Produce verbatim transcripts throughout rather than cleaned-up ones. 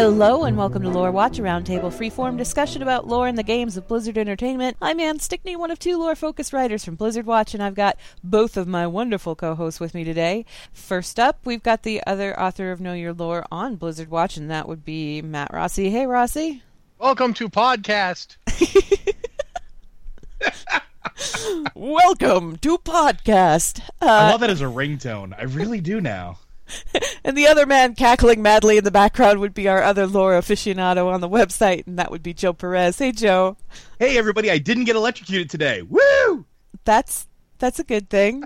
Hello and welcome to Lore Watch, a roundtable freeform discussion about lore in the games of Blizzard Entertainment. I'm Ann Stickney, one of two lore-focused writers from Blizzard Watch, and I've got both of my wonderful co-hosts with me today. First up, we've got the other author of Know Your Lore on Blizzard Watch, and that would be Matt Rossi. Hey, Rossi. Welcome to podcast. Welcome to podcast. Uh, I love that as a ringtone. I really do now. And the other man cackling madly in the background would be our other lore aficionado on the website, and that would be Joe Perez. Hey, Joe. Hey, everybody. I didn't get electrocuted today. Woo! That's that's a good thing.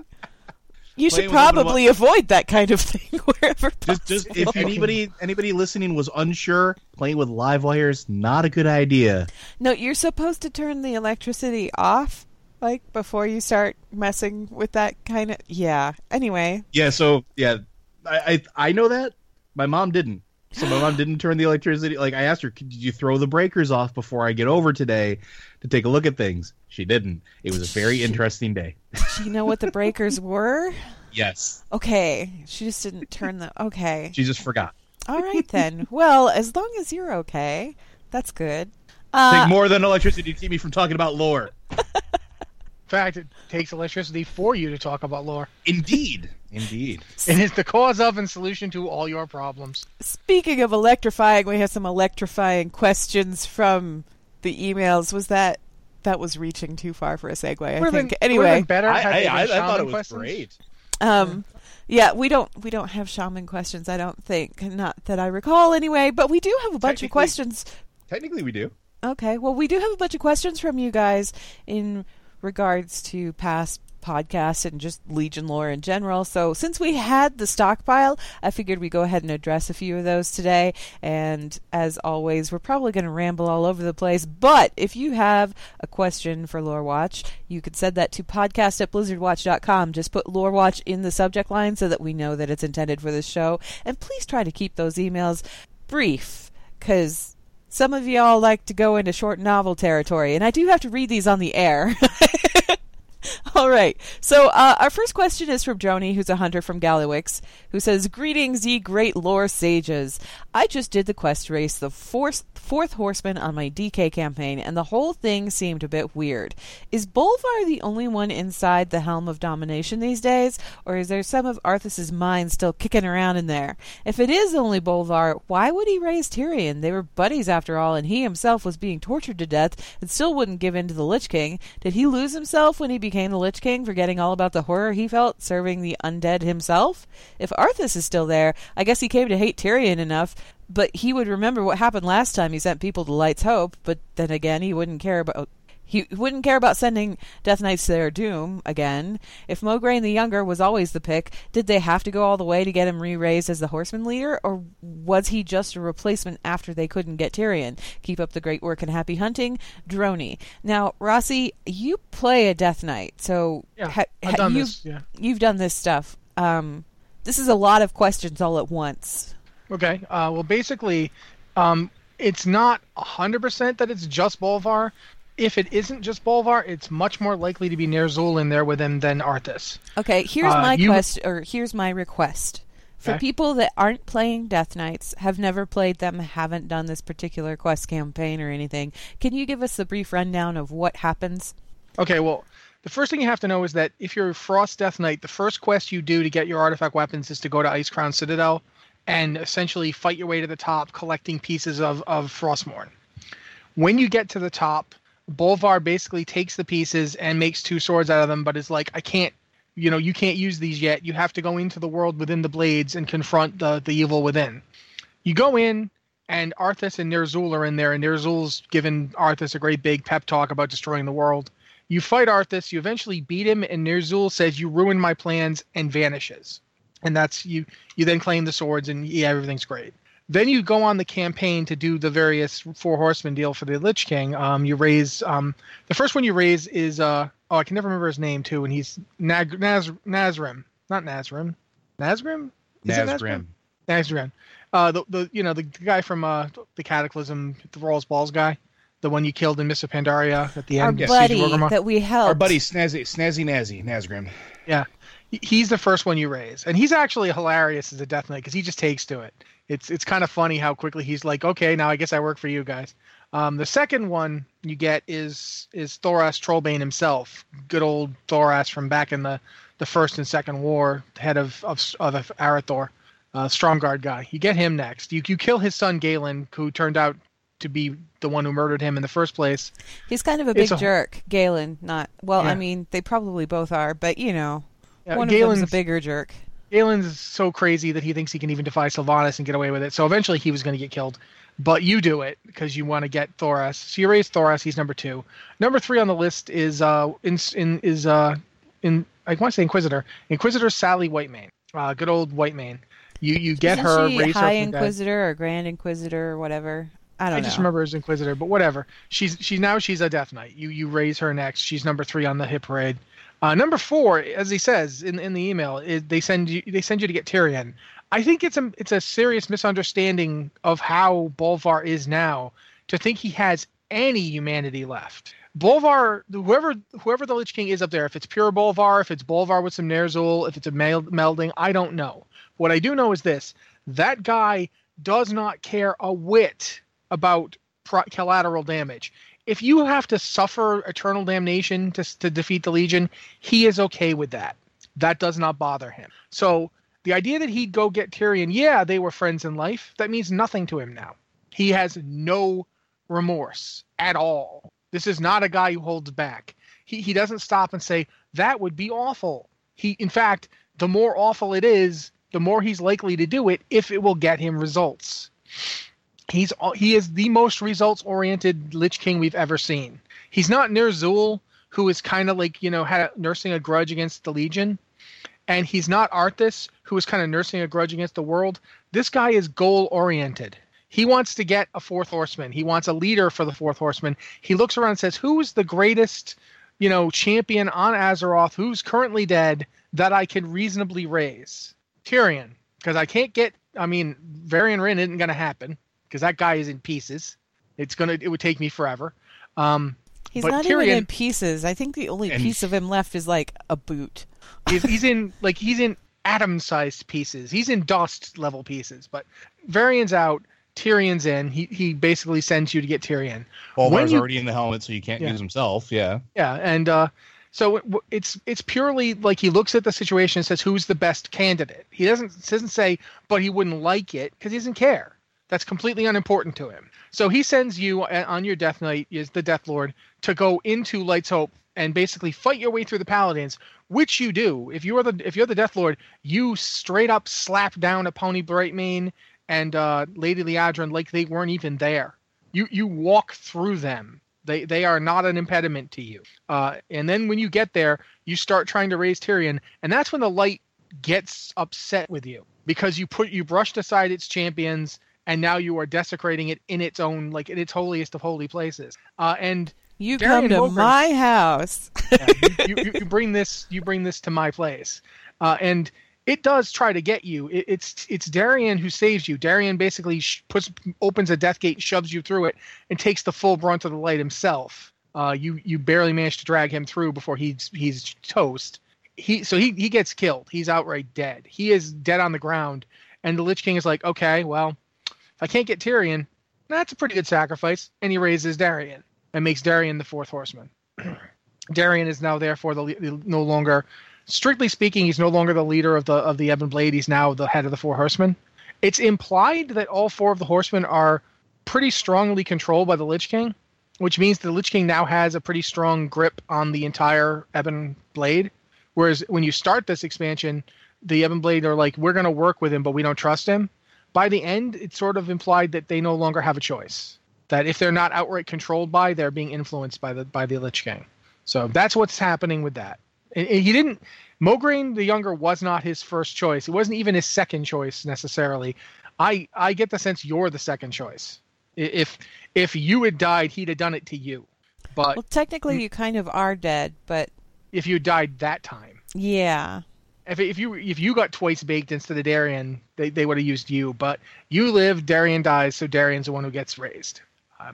You should probably avoid that kind of thing wherever possible. Just, just, if anybody anybody listening was unsure, playing with live wires, not a good idea. No, you're supposed to turn the electricity off. Like, before you start messing with that kind of... Yeah. Anyway. Yeah, so, yeah. I, I I know that. My mom didn't. So my mom didn't turn the electricity... Like, I asked her, did you throw the breakers off before I get over today to take a look at things? She didn't. It was a very she, interesting day. Did you know what the breakers were? Yes. Okay. She just didn't turn the... Okay. She just forgot. All right, then. Well, as long as you're okay, that's good. Uh, take more than electricity to keep me from talking about lore. In fact, it takes electricity for you to talk about lore. Indeed. Indeed. It is the cause of and solution to all your problems. Speaking of electrifying, we have some electrifying questions from the emails. Was that... That was reaching too far for a segue, I would've think. Been, anyway. Better I, I, I thought it was questions. Great. Um, yeah, we don't we don't have shaman questions, I don't think. Not that I recall, anyway. But we do have a bunch of questions. Technically, we do. Okay. Well, we do have a bunch of questions from you guys in... regards to past podcasts and just Legion lore in general. So since we had the stockpile, I figured we'd go ahead and address a few of those today. And as always, we're probably going to ramble all over the place. But if you have a question for Lore Watch, you could send that to podcast at blizzard watch dot com. Just put Lore Watch in the subject line so that we know that it's intended for this show. And please try to keep those emails brief, because... some of y'all like to go into short novel territory, and I do have to read these on the air. All right. So uh, our first question is from Joni, who's a hunter from Gallywix, who says, "Greetings, ye great lore sages. I just did the quest race, the fourth, fourth horseman on my D K campaign, and the whole thing seemed a bit weird. Is Bolvar the only one inside the Helm of Domination these days, or is there some of Arthas's mind still kicking around in there? If it is only Bolvar, why would he raise Tyrion? They were buddies after all, and he himself was being tortured to death and still wouldn't give in to the Lich King. Did he lose himself when he became the Lich King, forgetting all about the horror he felt serving the undead himself? If Arthas is still there, I guess he came to hate Tyrion enough, but he would remember what happened last time he sent people to Light's Hope. But then again, he wouldn't care about he wouldn't care about sending Death Knights to their doom again. If Mograine the Younger was always the pick, did they have to go all the way to get him re-raised as the Horseman leader, or was he just a replacement after they couldn't get Tyrion? Keep up the great work and happy hunting, Droney." Now, Rossi, you play a Death Knight, so yeah, ha- ha- I've done you've, this, yeah. you've done this stuff. Um, this is a lot of questions all at once. Okay, uh, well, basically, um, it's not one hundred percent that it's just Bolvar. If it isn't just Bolvar, it's much more likely to be Ner'zhul in there with him than Arthas. Okay, here's uh, my you... quest, or here's my request. For okay. people that aren't playing Death Knights, have never played them, haven't done this particular quest campaign or anything, can you give us a brief rundown of what happens? Okay, well, the first thing you have to know is that if you're a Frost Death Knight, the first quest you do to get your artifact weapons is to go to Icecrown Citadel and essentially fight your way to the top, collecting pieces of, of Frostmourne. When you get to the top... Bolvar basically takes the pieces and makes two swords out of them, but it's like, I can't, you know, you can't use these yet. You have to go into the world within the Blades and confront the, the evil within. You go in, and Arthas and Ner'zhul are in there, and Ner'zhul's given Arthas a great big pep talk about destroying the world. You fight Arthas, you eventually beat him, and Ner'zhul says, "You ruined my plans," and vanishes. And that's, you, you then claim the swords, and yeah, everything's great. Then you go on the campaign to do the various Four Horsemen deal for the Lich King. Um, you raise um, the first one you raise is uh, oh I can never remember his name too, and he's Nag- Naz- Nazrim, not Nazrim, Nazgrim, is Nazgrim, it Nazgrim, Nazgrim. Uh, the the you know the, the guy from uh, the Cataclysm, the Rawls Balls guy. the one you killed in Mists of Pandaria at the end. Our buddy that we helped. Our buddy Snazzy Snazzy Nazzy Nazgrim. Yeah, he's the first one you raise, and he's actually hilarious as a Death Knight because he just takes to it. It's it's kind of funny how quickly he's like, okay, now I guess I work for you guys. Um, the second one you get is is Thoras Trollbane himself, good old Thoras from back in the, the First and Second War, head of of, of Arathor, uh, Stromguard guy. You get him next. You you kill his son Galen, who turned out to be the one who murdered him in the first place. He's kind of a big a, jerk, Galen. Not well. Yeah. I mean, they probably both are, but you know, yeah, one Galen's, of them's a bigger jerk. Galen's so crazy that he thinks he can even defy Sylvanas and get away with it. So eventually, he was going to get killed. But you do it because you want to get Thoras. So you raise Thoras. He's number two. Number three on the list is uh in, in is uh in I want to say Inquisitor Inquisitor Sally Whitemane. Uh, good old Whitemane. You you get Isn't her. She raise High her Inquisitor dead. Or Grand Inquisitor or whatever. I don't I know. I just remember as Inquisitor, but whatever. She's she's now she's a Death Knight. You you raise her next. She's number three on the hit parade. Uh, number four, as he says in in the email, is they send you they send you to get Tyrion. I think it's a it's a serious misunderstanding of how Bolvar is now to think he has any humanity left. Bolvar, whoever whoever the Lich King is up there, if it's pure Bolvar, if it's Bolvar with some Ner'zhul, if it's a mel- melding, I don't know. What I do know is this: that guy does not care a whit about pro- collateral damage. If you have to suffer eternal damnation to to defeat the Legion, he is okay with that. That does not bother him. So. The idea that he'd go get Tyrion, yeah, they were friends in life. That means nothing to him now. He has no remorse at all. This is not a guy who holds back. He he doesn't stop and say, that would be awful. He, in fact, the more awful it is, the more he's likely to do it if it will get him results. He's He is the most results-oriented Lich King we've ever seen. He's not Ner'zhul, who is kind of like, you know, had, nursing a grudge against the Legion. And he's not Arthas, who is kind of nursing a grudge against the world. This guy is goal-oriented. He wants to get a fourth horseman. He wants a leader for the fourth horseman. He looks around and says, who is the greatest, you know, champion on Azeroth who's currently dead that I can reasonably raise? Tyrion. Because I can't get, I mean, Varian Wrynn isn't going to happen because that guy is in pieces. It's gonna. It would take me forever. Um, He's not Tyrion, even in pieces. I think the only and, piece of him left is like a boot. He's in like he's in atom-sized pieces. He's in dust-level pieces. But Varian's out. Tyrion's in. He he basically sends you to get Tyrion. Bolvar's you, already in the helmet, so you can't yeah. use himself. Yeah. Yeah, and uh, so it, it's it's purely like he looks at the situation and says, "Who's the best candidate?" He doesn't doesn't say, but he wouldn't like it because he doesn't care. That's completely unimportant to him. So he sends you on your Death Knight, is the Death Lord, to go into Light's Hope and basically fight your way through the Paladins, which you do. If you're the if you're the Death Lord, you straight up slap down Ebon Blade and uh, Lady Liadrin like they weren't even there. You you walk through them. They they are not an impediment to you. Uh, and then when you get there, you start trying to raise Tyrion, and that's when the Light gets upset with you because you put you brushed aside its champions. And now you are desecrating it in its own, like in its holiest of holy places. Uh, and you Darian come to Mogren, my house. yeah, you, you, you bring this. You bring this to my place, uh, and it does try to get you. It, it's it's Darion who saves you. Darion basically sh- puts opens a death gate, shoves you through it, and takes the full brunt of the light himself. Uh, you you barely manage to drag him through before he's he's toast. He so he he gets killed. He's outright dead. He is dead on the ground, and the Lich King is like, okay, well. If I can't get Tyrion, that's a pretty good sacrifice. And he raises Darion and makes Darion the fourth horseman. Darion is now therefore the, the no longer, strictly speaking, he's no longer the leader of the of the Ebon Blade. He's now the head of the four horsemen. It's implied that all four of the horsemen are pretty strongly controlled by the Lich King, which means the Lich King now has a pretty strong grip on the entire Ebon Blade. Whereas when you start this expansion, the Ebon Blade are like, we're going to work with him, but we don't trust him. By the end, it's sort of implied that they no longer have a choice. That if they're not outright controlled by, they're being influenced by the by the Lich King. So that's what's happening with that. And, and he didn't... Mograine the Younger was not his first choice. It wasn't even his second choice, necessarily. I, I get the sense you're the second choice. If if you had died, he'd have done it to you. But well, technically, you kind of are dead, but... If you died that time. Yeah. If if you if you got twice baked instead of Darion, they, they would have used you. But you live, Darion dies, so Darion's the one who gets raised.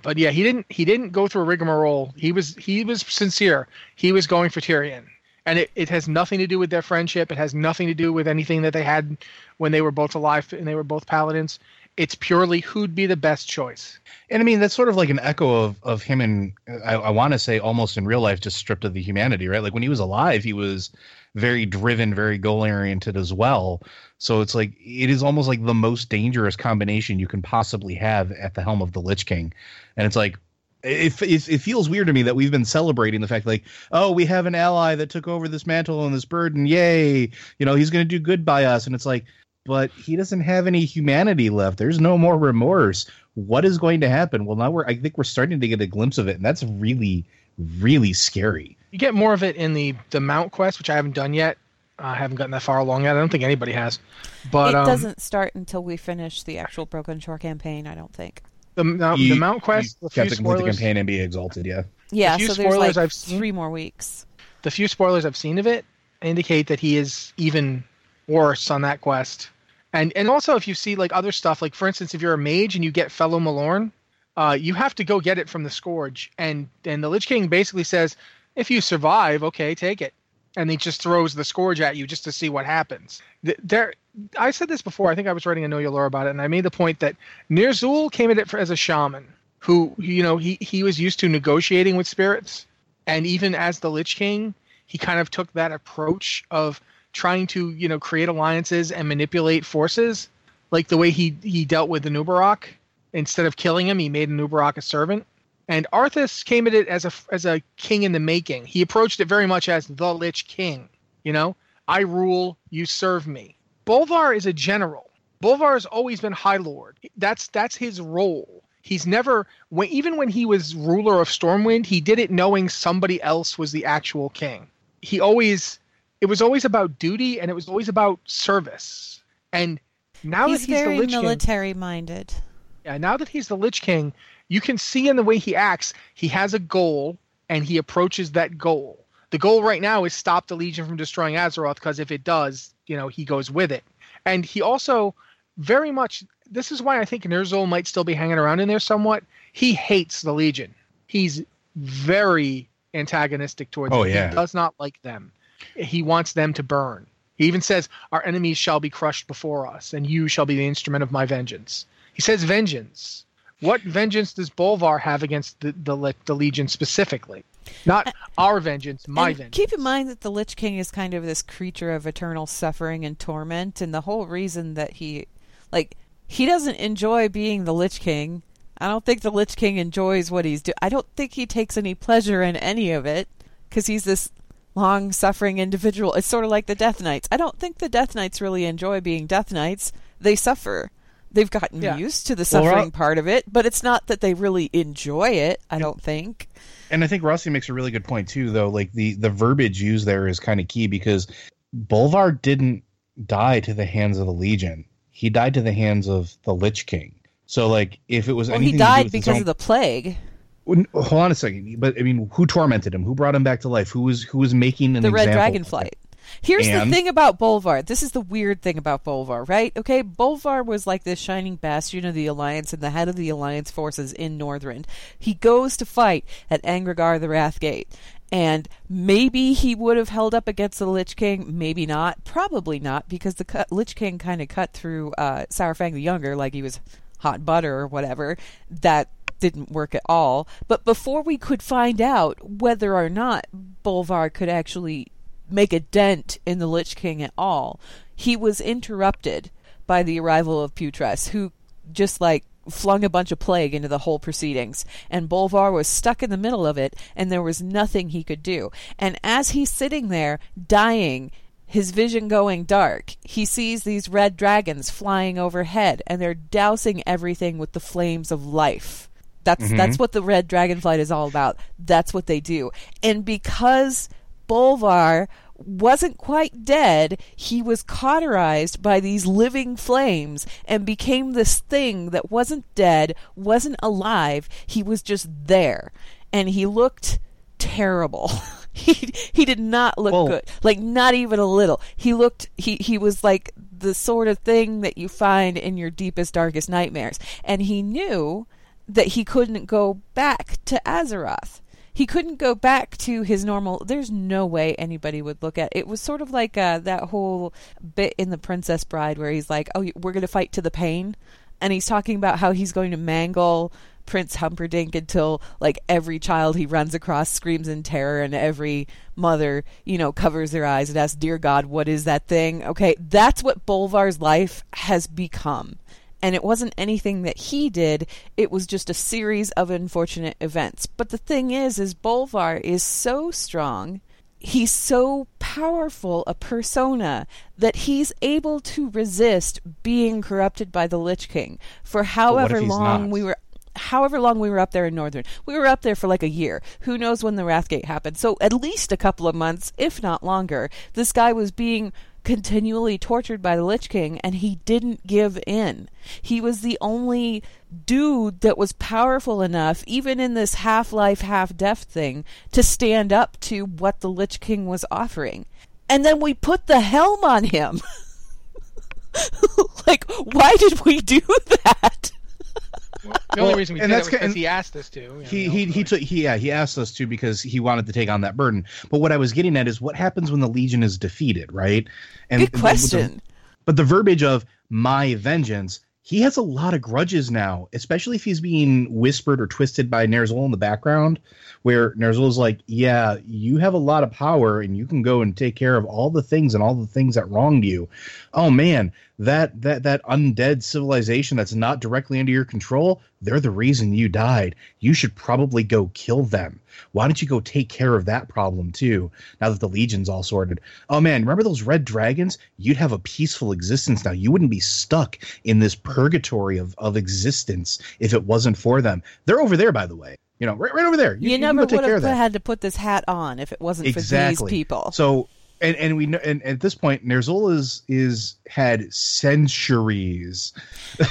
but yeah, he didn't he didn't go through a rigmarole. He was he was sincere. He was going for Tyrion. And it, it has nothing to do with their friendship. It has nothing to do with anything that they had when they were both alive and they were both paladins. It's purely who'd be the best choice. And I mean, that's sort of like an echo of, of him in, I, I want to say almost in real life, just stripped of the humanity, right? Like when he was alive, he was very driven, very goal oriented as well. So it's like, it is almost like the most dangerous combination you can possibly have at the helm of the Lich King. And it's like, It, it, it feels weird to me that we've been celebrating the fact like, oh, we have an ally that took over this mantle and this burden. Yay. You know, he's going to do good by us. And it's like, but he doesn't have any humanity left. There's no more remorse. What is going to happen? Well, now we're I think we're starting to get a glimpse of it. And that's really, really scary. You get more of it in the, the Mount quest, which I haven't done yet. I haven't gotten that far along yet. I don't think anybody has. But it um, doesn't start until we finish the actual Broken Shore campaign, I don't think. The, now, you, the Mount quest, you the few have to complete spoilers, the campaign and be exalted, yeah. Yeah, the few so there's spoilers like I've seen, three more weeks. The few spoilers I've seen of it indicate that he is even worse on that quest. And and also if you see like other stuff, like for instance, if you're a mage and you get Felo'melorn, uh, you have to go get it from the Scourge. And, and the Lich King basically says, if you survive, okay, take it. And he just throws the Scourge at you just to see what happens. There, I said this before. I think I was writing a Know Your Lore about it, and I made the point that Ner'zhul came at it for, as a shaman who, you know, he, he was used to negotiating with spirits. And even as the Lich King, he kind of took that approach of trying to, you know, create alliances and manipulate forces, like the way he, he dealt with Anub'arak. Instead of killing him, he made Anub'arak a servant. And Arthas came at it as a as a king in the making. He approached it very much as the Lich King. You know, I rule, you serve me. Bolvar is a general. Bolvar has always been High Lord. That's that's his role. He's never, when, even when he was ruler of Stormwind, he did it knowing somebody else was the actual king. He always, it was always about duty and it was always about service. And now he's that he's very the Lich military King, minded. Yeah, now that he's the Lich King, you can see in the way he acts, he has a goal, and he approaches that goal. The goal right now is stop the Legion from destroying Azeroth, because if it does, you know, he goes with it. And he also very much, this is why I think Ner'zhul might still be hanging around in there somewhat, he hates the Legion. He's very antagonistic towards oh, them. Yeah. He does not like them. He wants them to burn. He even says, our enemies shall be crushed before us, and you shall be the instrument of my vengeance. He says vengeance. What vengeance does Bolvar have against the, the the Legion specifically? Not our vengeance, my and vengeance. Keep in mind that the Lich King is kind of this creature of eternal suffering and torment, and the whole reason that he, like, he doesn't enjoy being the Lich King. I don't think the Lich King enjoys what he's doing. I don't think he takes any pleasure in any of it, because he's this long-suffering individual. It's sort of like the Death Knights. I don't think the Death Knights really enjoy being Death Knights. They suffer. They've gotten yeah. used to the suffering well, Ro- part of it, but it's not that they really enjoy it, I don't think. And I think Rossi makes a really good point, too, though. Like, the, the verbiage used there is kind of key, because Bolvar didn't die to the hands of the Legion. He died to the hands of the Lich King. So, like, if it was well, anything he died to do with because own... of the plague. Well, hold on a second. But, I mean, who tormented him? Who brought him back to life? Who was, who was making an the example? The Red Dragonflight. Here's and? the thing about Bolvar. This is the weird thing about Bolvar, right? Okay, Bolvar was like this shining bastion of the Alliance and the head of the Alliance forces in Northrend. He goes to fight at Angregar the Wrathgate. And maybe he would have held up against the Lich King. Maybe not. Probably not, because the cut, Lich King kind of cut through uh, Sourfang the Younger like he was hot butter or whatever. That didn't work at all. But before we could find out whether or not Bolvar could actually make a dent in the Lich King at all, he was interrupted by the arrival of Putress, who just like flung a bunch of plague into the whole proceedings, and Bolvar was stuck in the middle of it, and there was nothing he could do. And as he's sitting there dying, his vision going dark, he sees these red dragons flying overhead, and they're dousing everything with the flames of life. That's mm-hmm. that's what the Red Dragonflight is all about. That's what they do. And because Bolvar wasn't quite dead, he was cauterized by these living flames and became this thing that wasn't dead, wasn't alive. He was just there. And he looked terrible. he he did not look Whoa. good. Like, not even a little. He looked, he, he was like the sort of thing that you find in your deepest, darkest nightmares. And he knew that he couldn't go back to Azeroth. He couldn't go back to his normal... There's no way anybody would look at it. It was sort of like uh, that whole bit in The Princess Bride where he's like, oh, we're going to fight to the pain. And he's talking about how he's going to mangle Prince Humperdinck until, like, every child he runs across screams in terror and every mother, you know, covers their eyes and asks, dear God, what is that thing? Okay, that's what Bolvar's life has become. And it wasn't anything that he did. It was just a series of unfortunate events. But the thing is, is Bolvar is so strong, he's so powerful a persona that he's able to resist being corrupted by the Lich King for however long not? we were... However long we were up there in Northern. We were up there for like a year. Who knows when the Wrathgate happened? So at least a couple of months, if not longer, this guy was being continually tortured by the Lich King, and he didn't give in. He was the only dude that was powerful enough, even in this half-life, half-death thing, to stand up to what the Lich King was offering. And then we put the helm on him. Like, why did we do that? Well, the only well, reason we did that was because he asked us to. You know, he he he took he, yeah he asked us to because he wanted to take on that burden. But what I was getting at is what happens when the Legion is defeated, right? And good question. The, but the verbiage of my vengeance, he has a lot of grudges now, especially if he's being whispered or twisted by Ner'zhul in the background, where Ner'zhul is like, yeah, you have a lot of power and you can go and take care of all the things and all the things that wronged you. Oh, man, that that that undead civilization that's not directly under your control, they're the reason you died. You should probably go kill them. Why don't you go take care of that problem, too, now that the Legion's all sorted? Oh, man, remember those red dragons? You'd have a peaceful existence now. You wouldn't be stuck in this purgatory of, of existence if it wasn't for them. They're over there, by the way. You know, right, right over there. You, you, you never would have had to put this hat on if it wasn't exactly. for these people. So, and and we and at this point, Ner'zhul is is had centuries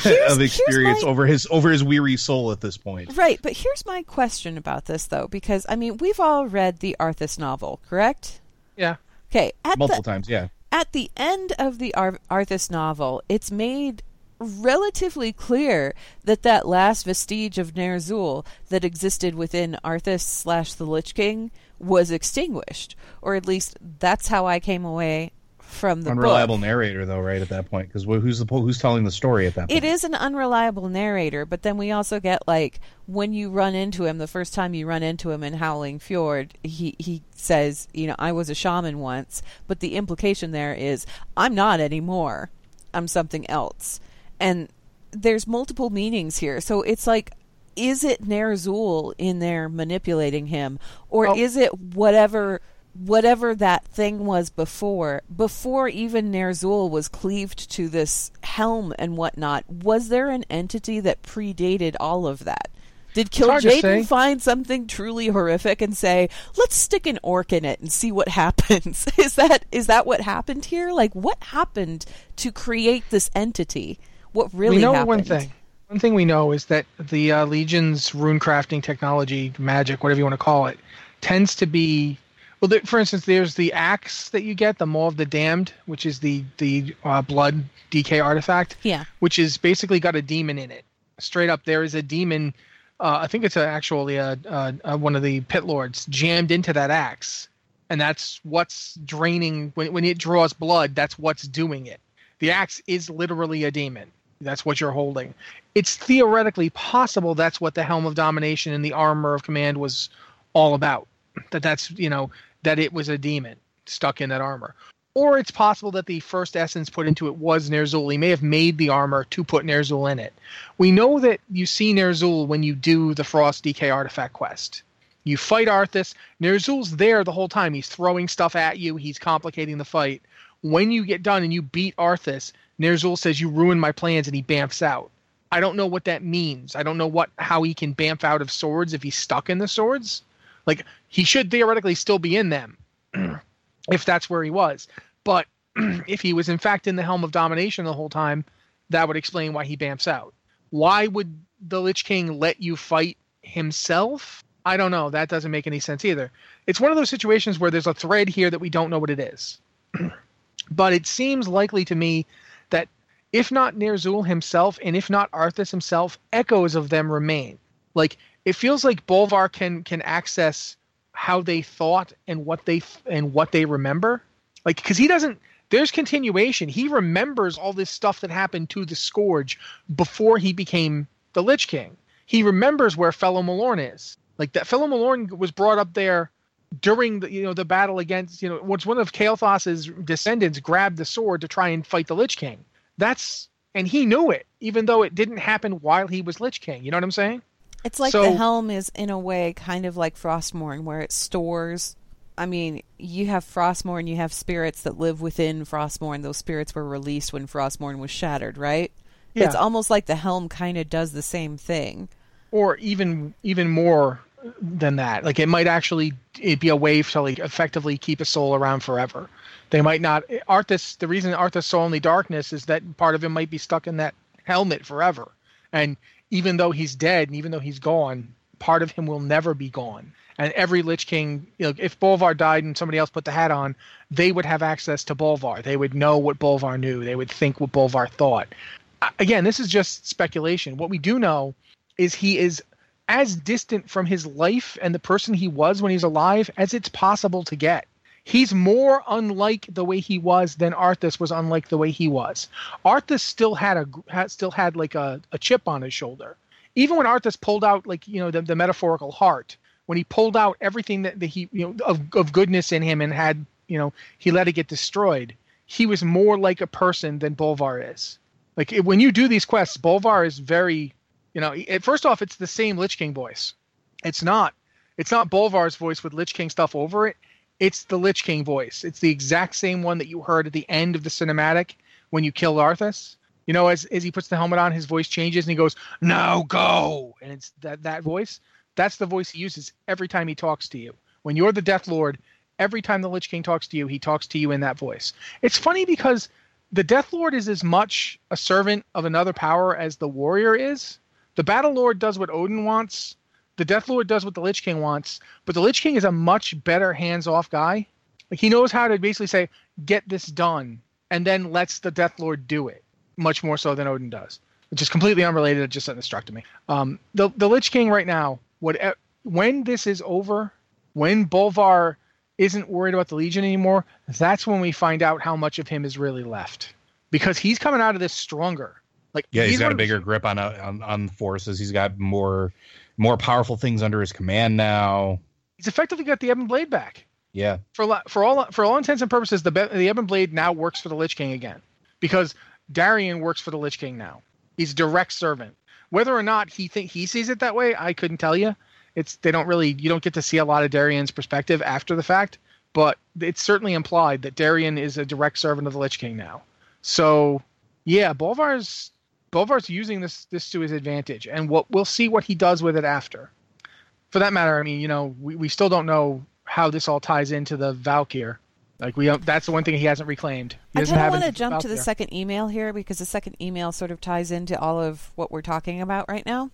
here's, of experience my, over his over his weary soul at this point. Right, but here's my question about this though, because I mean, we've all read the Arthas novel, correct? Yeah. Okay. Multiple the, times, yeah. At the end of the Ar- Arthas novel, it's made relatively clear that that last vestige of Ner'zhul that existed within Arthas slash the Lich King was extinguished, or at least that's how I came away from the unreliable book. Narrator, though, right at that point, because who's the who's telling the story at that point? It is an unreliable narrator, but then we also get like when you run into him the first time you run into him in Howling Fjord, he he says, you know, I was a shaman once, but the implication there is I'm not anymore. I'm something else. And there's multiple meanings here. So it's like, is it Ner'zhul in there manipulating him? Or oh. is it whatever whatever that thing was before? Before even Ner'zhul was cleaved to this helm and whatnot, was there an entity that predated all of that? Did Kil'jaeden find something truly horrific and say, let's stick an orc in it and see what happens? is that is that what happened here? Like, what happened to create this entity? What really we know happened? One thing. One thing we know is that the uh, Legion's rune crafting technology, magic, whatever you want to call it, tends to be... Well, there, for instance, there's the axe that you get, the Maw of the Damned, which is the, the uh, blood D K artifact, yeah. which is basically got a demon in it. Straight up, there is a demon... Uh, I think it's actually a, a, a, one of the pit lords jammed into that axe. And that's what's draining... When, when it draws blood, that's what's doing it. The axe is literally a demon. That's what you're holding. It's theoretically possible that's what the Helm of Domination and the Armor of Command was all about. That that's, you know, that it was a demon stuck in that armor. Or it's possible that the first essence put into it was Ner'zhul. He may have made the armor to put Ner'zhul in it. We know that you see Ner'zhul when you do the Frost D K artifact quest. You fight Arthas. Ner'zhul's there the whole time. He's throwing stuff at you. He's complicating the fight. When you get done and you beat Arthas, Ner'zhul says, you ruined my plans, and he bamfs out. I don't know what that means. I don't know what how he can bamf out of swords if he's stuck in the swords. Like, he should theoretically still be in them, if that's where he was. But if he was, in fact, in the Helm of Domination the whole time, that would explain why he bamfs out. Why would the Lich King let you fight himself? I don't know. That doesn't make any sense either. It's one of those situations where there's a thread here that we don't know what it is. But it seems likely to me that if not Ner'zhul himself and if not Arthas himself, echoes of them remain. Like, it feels like Bolvar can can access how they thought and what they and what they remember. Like, because he doesn't. There's continuation. He remembers all this stuff that happened to the Scourge before he became the Lich King. He remembers where Felo'melorn is. Like, that Felo'melorn was brought up there during the, you know, the battle against, you know, once one of Kael'thas's descendants grabbed the sword to try and fight the Lich King. That's, and he knew it, even though it didn't happen while he was Lich King. You know what I'm saying? It's like so, the Helm is, in a way, kind of like Frostmourne, where it stores... I mean, you have Frostmourne, you have spirits that live within Frostmourne. Those spirits were released when Frostmourne was shattered, right? Yeah. It's almost like the Helm kind of does the same thing. Or even even more than that. Like, it might actually it'd be a way to, like, effectively keep a soul around forever. They might not... Arthas, the reason Arthas saw only darkness is that part of him might be stuck in that helmet forever. And even though he's dead and even though he's gone, part of him will never be gone. And every Lich King, you know, if Bolvar died and somebody else put the hat on, they would have access to Bolvar. They would know what Bolvar knew. They would think what Bolvar thought. Again, this is just speculation. What we do know is he is as distant from his life and the person he was when he's alive as it's possible to get. He's more unlike the way he was than Arthas was unlike the way he was. Arthas still had a still had like a, a chip on his shoulder. Even when Arthas pulled out, like, you know, the, the metaphorical heart. When he pulled out everything that, that he, you know, of, of goodness in him and had, you know, he let it get destroyed. He was more like a person than Bolvar is. Like, it, when you do these quests, Bolvar is very, you know, it, first off, it's the same Lich King voice. It's not, it's not Bolvar's voice with Lich King stuff over it. It's the Lich King voice. It's the exact same one that you heard at the end of the cinematic when you killed Arthas. You know, as, as he puts the helmet on, his voice changes and he goes, "Now go!" And it's that that voice. That's the voice he uses every time he talks to you. When you're the Death Lord, every time the Lich King talks to you, he talks to you in that voice. It's funny because the Death Lord is as much a servant of another power as the warrior is. The Battle Lord does what Odin wants. The Death Lord does what the Lich King wants. But the Lich King is a much better hands-off guy. Like, he knows how to basically say, "Get this done," and then lets the Death Lord do it, much more so than Odin does. Which is completely unrelated. It just doesn't struck to me. Um, the, the Lich King right now, What, when this is over, when Bolvar isn't worried about the Legion anymore, that's when we find out how much of him is really left. Because he's coming out of this stronger. Like, yeah, he's, he's got a bigger grip on, on on forces. He's got more more powerful things under his command now. He's effectively got the Ebon Blade back. Yeah. For for all for all intents and purposes, the the Ebon Blade now works for the Lich King again. Because Darion works for the Lich King now. He's a direct servant. Whether or not he think he sees it that way, I couldn't tell you. It's they don't really you don't get to see a lot of Darion's perspective after the fact, but it's certainly implied that Darion is a direct servant of the Lich King now. So yeah, Bolvar's Bolvar's using this this to his advantage, and what we'll see what he does with it after. For that matter, I mean, you know, we, we still don't know how this all ties into the Valkyr. Like we that's the one thing he hasn't reclaimed. He I kind of want to jump to the there. second email here because the second email sort of ties into all of what we're talking about right now.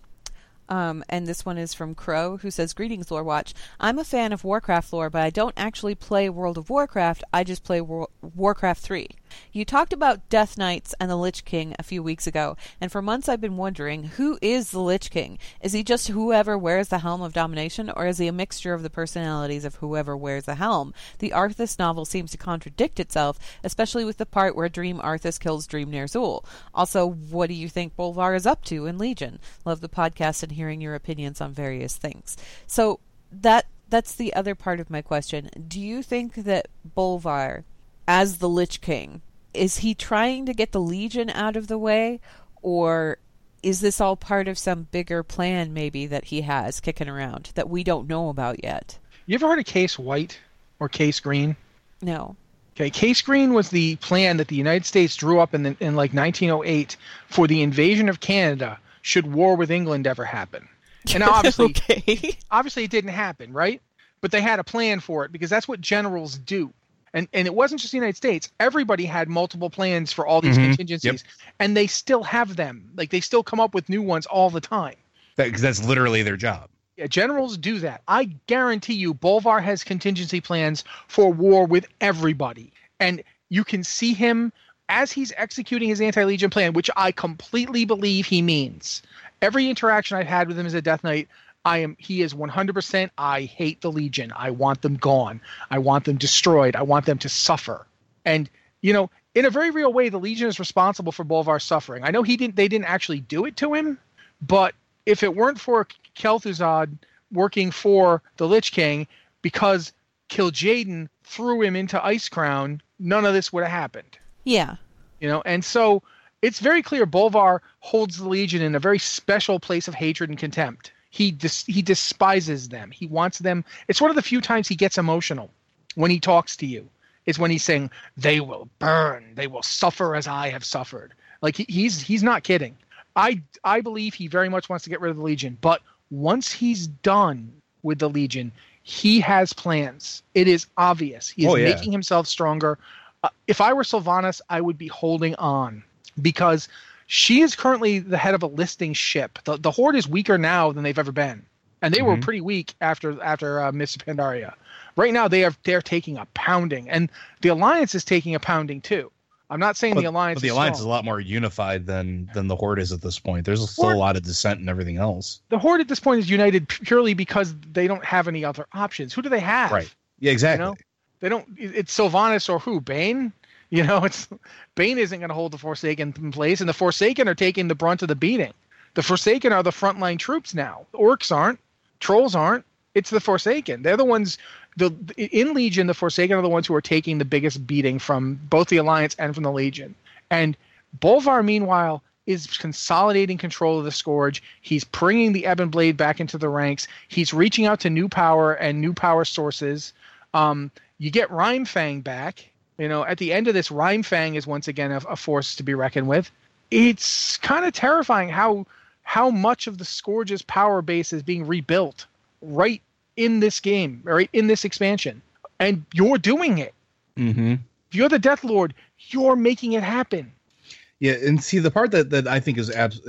Um, and this one is from Crow, who says, "Greetings, Lore Watch. I'm a fan of Warcraft lore, but I don't actually play World of Warcraft. I just play War- Warcraft three. You talked about Death Knights and the Lich King a few weeks ago, and for months I've been wondering, who is the Lich King? Is he just whoever wears the Helm of Domination, or is he a mixture of the personalities of whoever wears the helm? The Arthas novel seems to contradict itself, especially with the part where Dream Arthas kills Dream Ner'zhul. Also, what do you think Bolvar is up to in Legion? Love the podcast and hearing your opinions on various things." So that that's the other part of my question. Do you think that Bolvar, as the Lich King, is he trying to get the Legion out of the way, or is this all part of some bigger plan maybe that he has kicking around that we don't know about yet? You ever heard of Case White or Case Green? No. Okay, Case Green was the plan that the United States drew up in, the, in like nineteen oh eight for the invasion of Canada should war with England ever happen. And obviously, okay. obviously it didn't happen, right? But they had a plan for it because that's what generals do. And and it wasn't just the United States. Everybody had multiple plans for all these mm-hmm. contingencies. Yep. And they still have them. Like, they still come up with new ones all the time. Because that, that's literally their job. Yeah, generals do that. I guarantee you Bolvar has contingency plans for war with everybody. And you can see him as he's executing his anti-Legion plan, which I completely believe he means. Every interaction I've had with him as a Death Knight, I am. He is one hundred percent I hate the Legion. I want them gone. I want them destroyed. I want them to suffer. And, you know, in a very real way, the Legion is responsible for Bolvar's suffering. I know he didn't. They didn't actually do it to him, but if it weren't for Kel'Thuzad working for the Lich King, because Kil'jaeden threw him into Icecrown, none of this would have happened. Yeah. You know, and so it's very clear Bolvar holds the Legion in a very special place of hatred and contempt. He dis- he despises them. He wants them. It's one of the few times he gets emotional when he talks to you. It's when he's saying, "They will burn. They will suffer as I have suffered." Like, he, he's he's not kidding. I, I believe he very much wants to get rid of the Legion. But once he's done with the Legion, he has plans. It is obvious. He is oh, yeah. making himself stronger. Uh, if I were Sylvanas, I would be holding on, because she is currently the head of a listing ship. The, the Horde is weaker now than they've ever been. And they mm-hmm. were pretty weak after after uh, Mists of Pandaria. Right now, they are they're taking a pounding. And the Alliance is taking a pounding, too. I'm not saying but, the Alliance. But the is Alliance strong. is a lot more unified than than the Horde is at this point. There's still Horde, a lot of dissent and everything else. The Horde at this point is united purely because they don't have any other options. Who do they have? Right. Yeah, exactly. You know? They don't. It's Sylvanas or who? Bane. You know, it's Bane isn't going to hold the Forsaken in place, and the Forsaken are taking the brunt of the beating. The Forsaken are the frontline troops now. Orcs aren't. Trolls aren't. It's the Forsaken. They're the ones. The, in Legion, the Forsaken are the ones who are taking the biggest beating from both the Alliance and from the Legion. And Bolvar, meanwhile, is consolidating control of the Scourge. He's bringing the Ebon Blade back into the ranks. He's reaching out to new power and new power sources. Um, you get Rhymefang back. You know, at the end of this, Rhymefang is once again a, a force to be reckoned with. It's kind of terrifying how how much of the Scourge's power base is being rebuilt right in this game, right in this expansion, and you're doing it. Mm-hmm. If you're the Death Lord, you're making it happen. Yeah, and see, the part that, that I think is abs-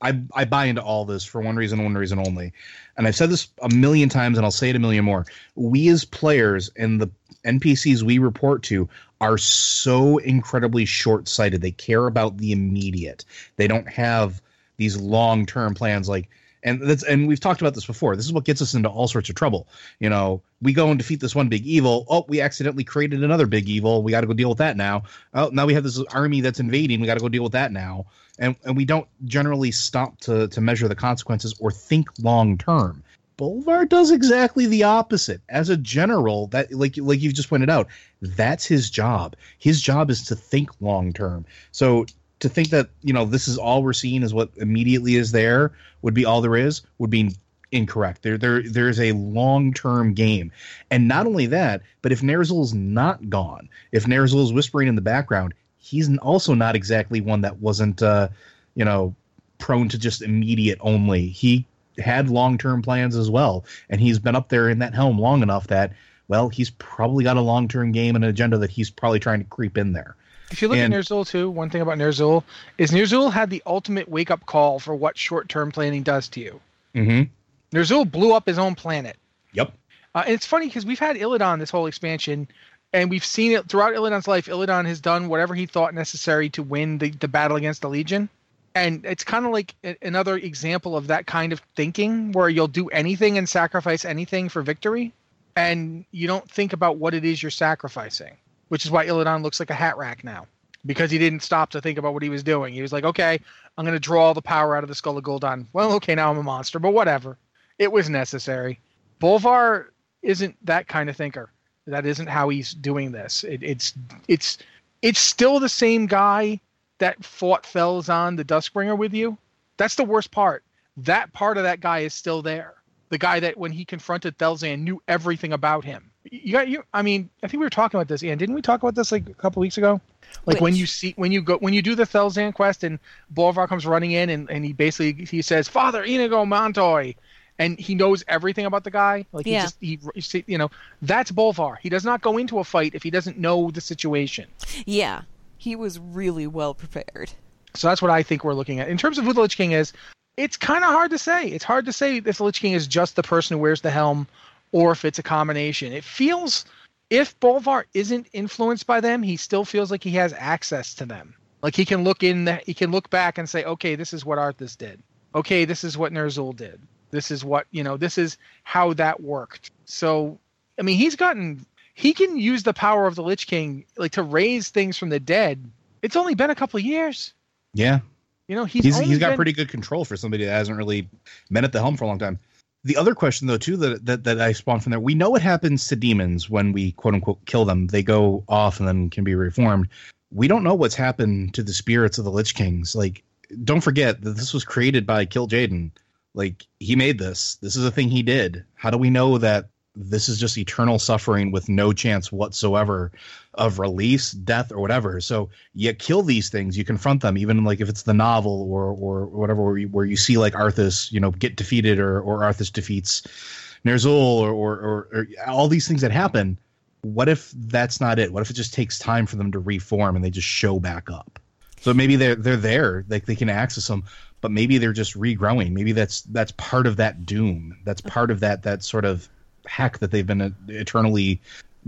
I I buy into all this for one reason, one reason only, and I've said this a million times, and I'll say it a million more. We as players and the N P Cs we report to are so incredibly short-sighted. They care about the immediate. They don't have these long-term plans like. And that's and we've talked about this before. This is what gets us into all sorts of trouble. You know, we go and defeat this one big evil. Oh, we accidentally created another big evil. We got to go deal with that now. Oh, now we have this army that's invading. We got to go deal with that now. And and we don't generally stop to to measure the consequences or think long term. Bolvar does exactly the opposite. As a general, that like like you've just pointed out, that's his job. His job is to think long term. So to think that, you know, this is all we're seeing is what immediately is there would be all there is would be incorrect. There, there, there's a long-term game. And not only that, but if Ner'zhul's not gone, if Ner'zhul's whispering in the background, he's also not exactly one that wasn't, uh, you know, prone to just immediate only. He had long-term plans as well. And he's been up there in that helm long enough that, well, he's probably got a long-term game and an agenda that he's probably trying to creep in there. If you look and, at Ner'zhul, too, one thing about Ner'zhul is Ner'zhul had the ultimate wake-up call for what short-term planning does to you. Mm-hmm. Ner'zhul blew up his own planet. Yep. Uh, and it's funny because we've had Illidan this whole expansion, and we've seen it throughout Illidan's life. Illidan has done whatever he thought necessary to win the, the battle against the Legion. And it's kind of like a, another example of that kind of thinking where you'll do anything and sacrifice anything for victory, and you don't think about what it is you're sacrificing. Which is why Illidan looks like a hat rack now, because he didn't stop to think about what he was doing. He was like, okay, I'm going to draw all the power out of the Skull of Gul'dan. Well, okay, now I'm a monster, but whatever. It was necessary. Bolvar isn't that kind of thinker. That isn't how he's doing this. It, it's it's it's still the same guy that fought Fel'zahn, the Duskbringer, with you. That's the worst part. That part of that guy is still there. The guy that, when he confronted Fel'zahn, knew everything about him. You got you. I mean, I think we were talking about this, Ian. Didn't we talk about this like a couple weeks ago? Like Which? when you see when you go when you do the Fel'zahn quest and Bolvar comes running in and, and he basically he says, "Father Inigo Montoy," and he knows everything about the guy. Like yeah. he just he you know that's Bolvar. He does not go into a fight if he doesn't know the situation. Yeah, he was really well prepared. So that's what I think we're looking at in terms of who the Lich King is. It's kind of hard to say. It's hard to say if the Lich King is just the person who wears the helm or if it's a combination. It feels, if Bolvar isn't influenced by them, he still feels like he has access to them. Like he can look in, the, he can look back and say, okay, this is what Arthas did. okay, this is what Ner'zhul did. This is what, you know, this is how that worked. So, I mean, he's gotten, he can use the power of the Lich King, like, to raise things from the dead. It's only been a couple of years. Yeah. You know, he's, he's, he's got been... pretty good control for somebody that hasn't really been at the helm for a long time. The other question, though, too, that, that, that I spawned from there, we know what happens to demons when we, quote unquote, kill them. They go off and then can be reformed. We don't know what's happened to the spirits of the Lich Kings. Like, don't forget that this was created by Kil'jaeden. Like, he made this. This is a thing he did. How do we know that this is just eternal suffering with no chance whatsoever of release, death, or whatever? So you kill these things, you confront them, even like if it's the novel or or whatever, where you, where you see like Arthas, you know, get defeated, or or Arthas defeats Ner'zhul, or, or or or all these things that happen. What if that's not it? What if it just takes time for them to reform and they just show back up? So maybe they're they're there, like they can access them, but maybe they're just regrowing. Maybe that's that's part of that doom. That's part of that that sort of heck that they've been eternally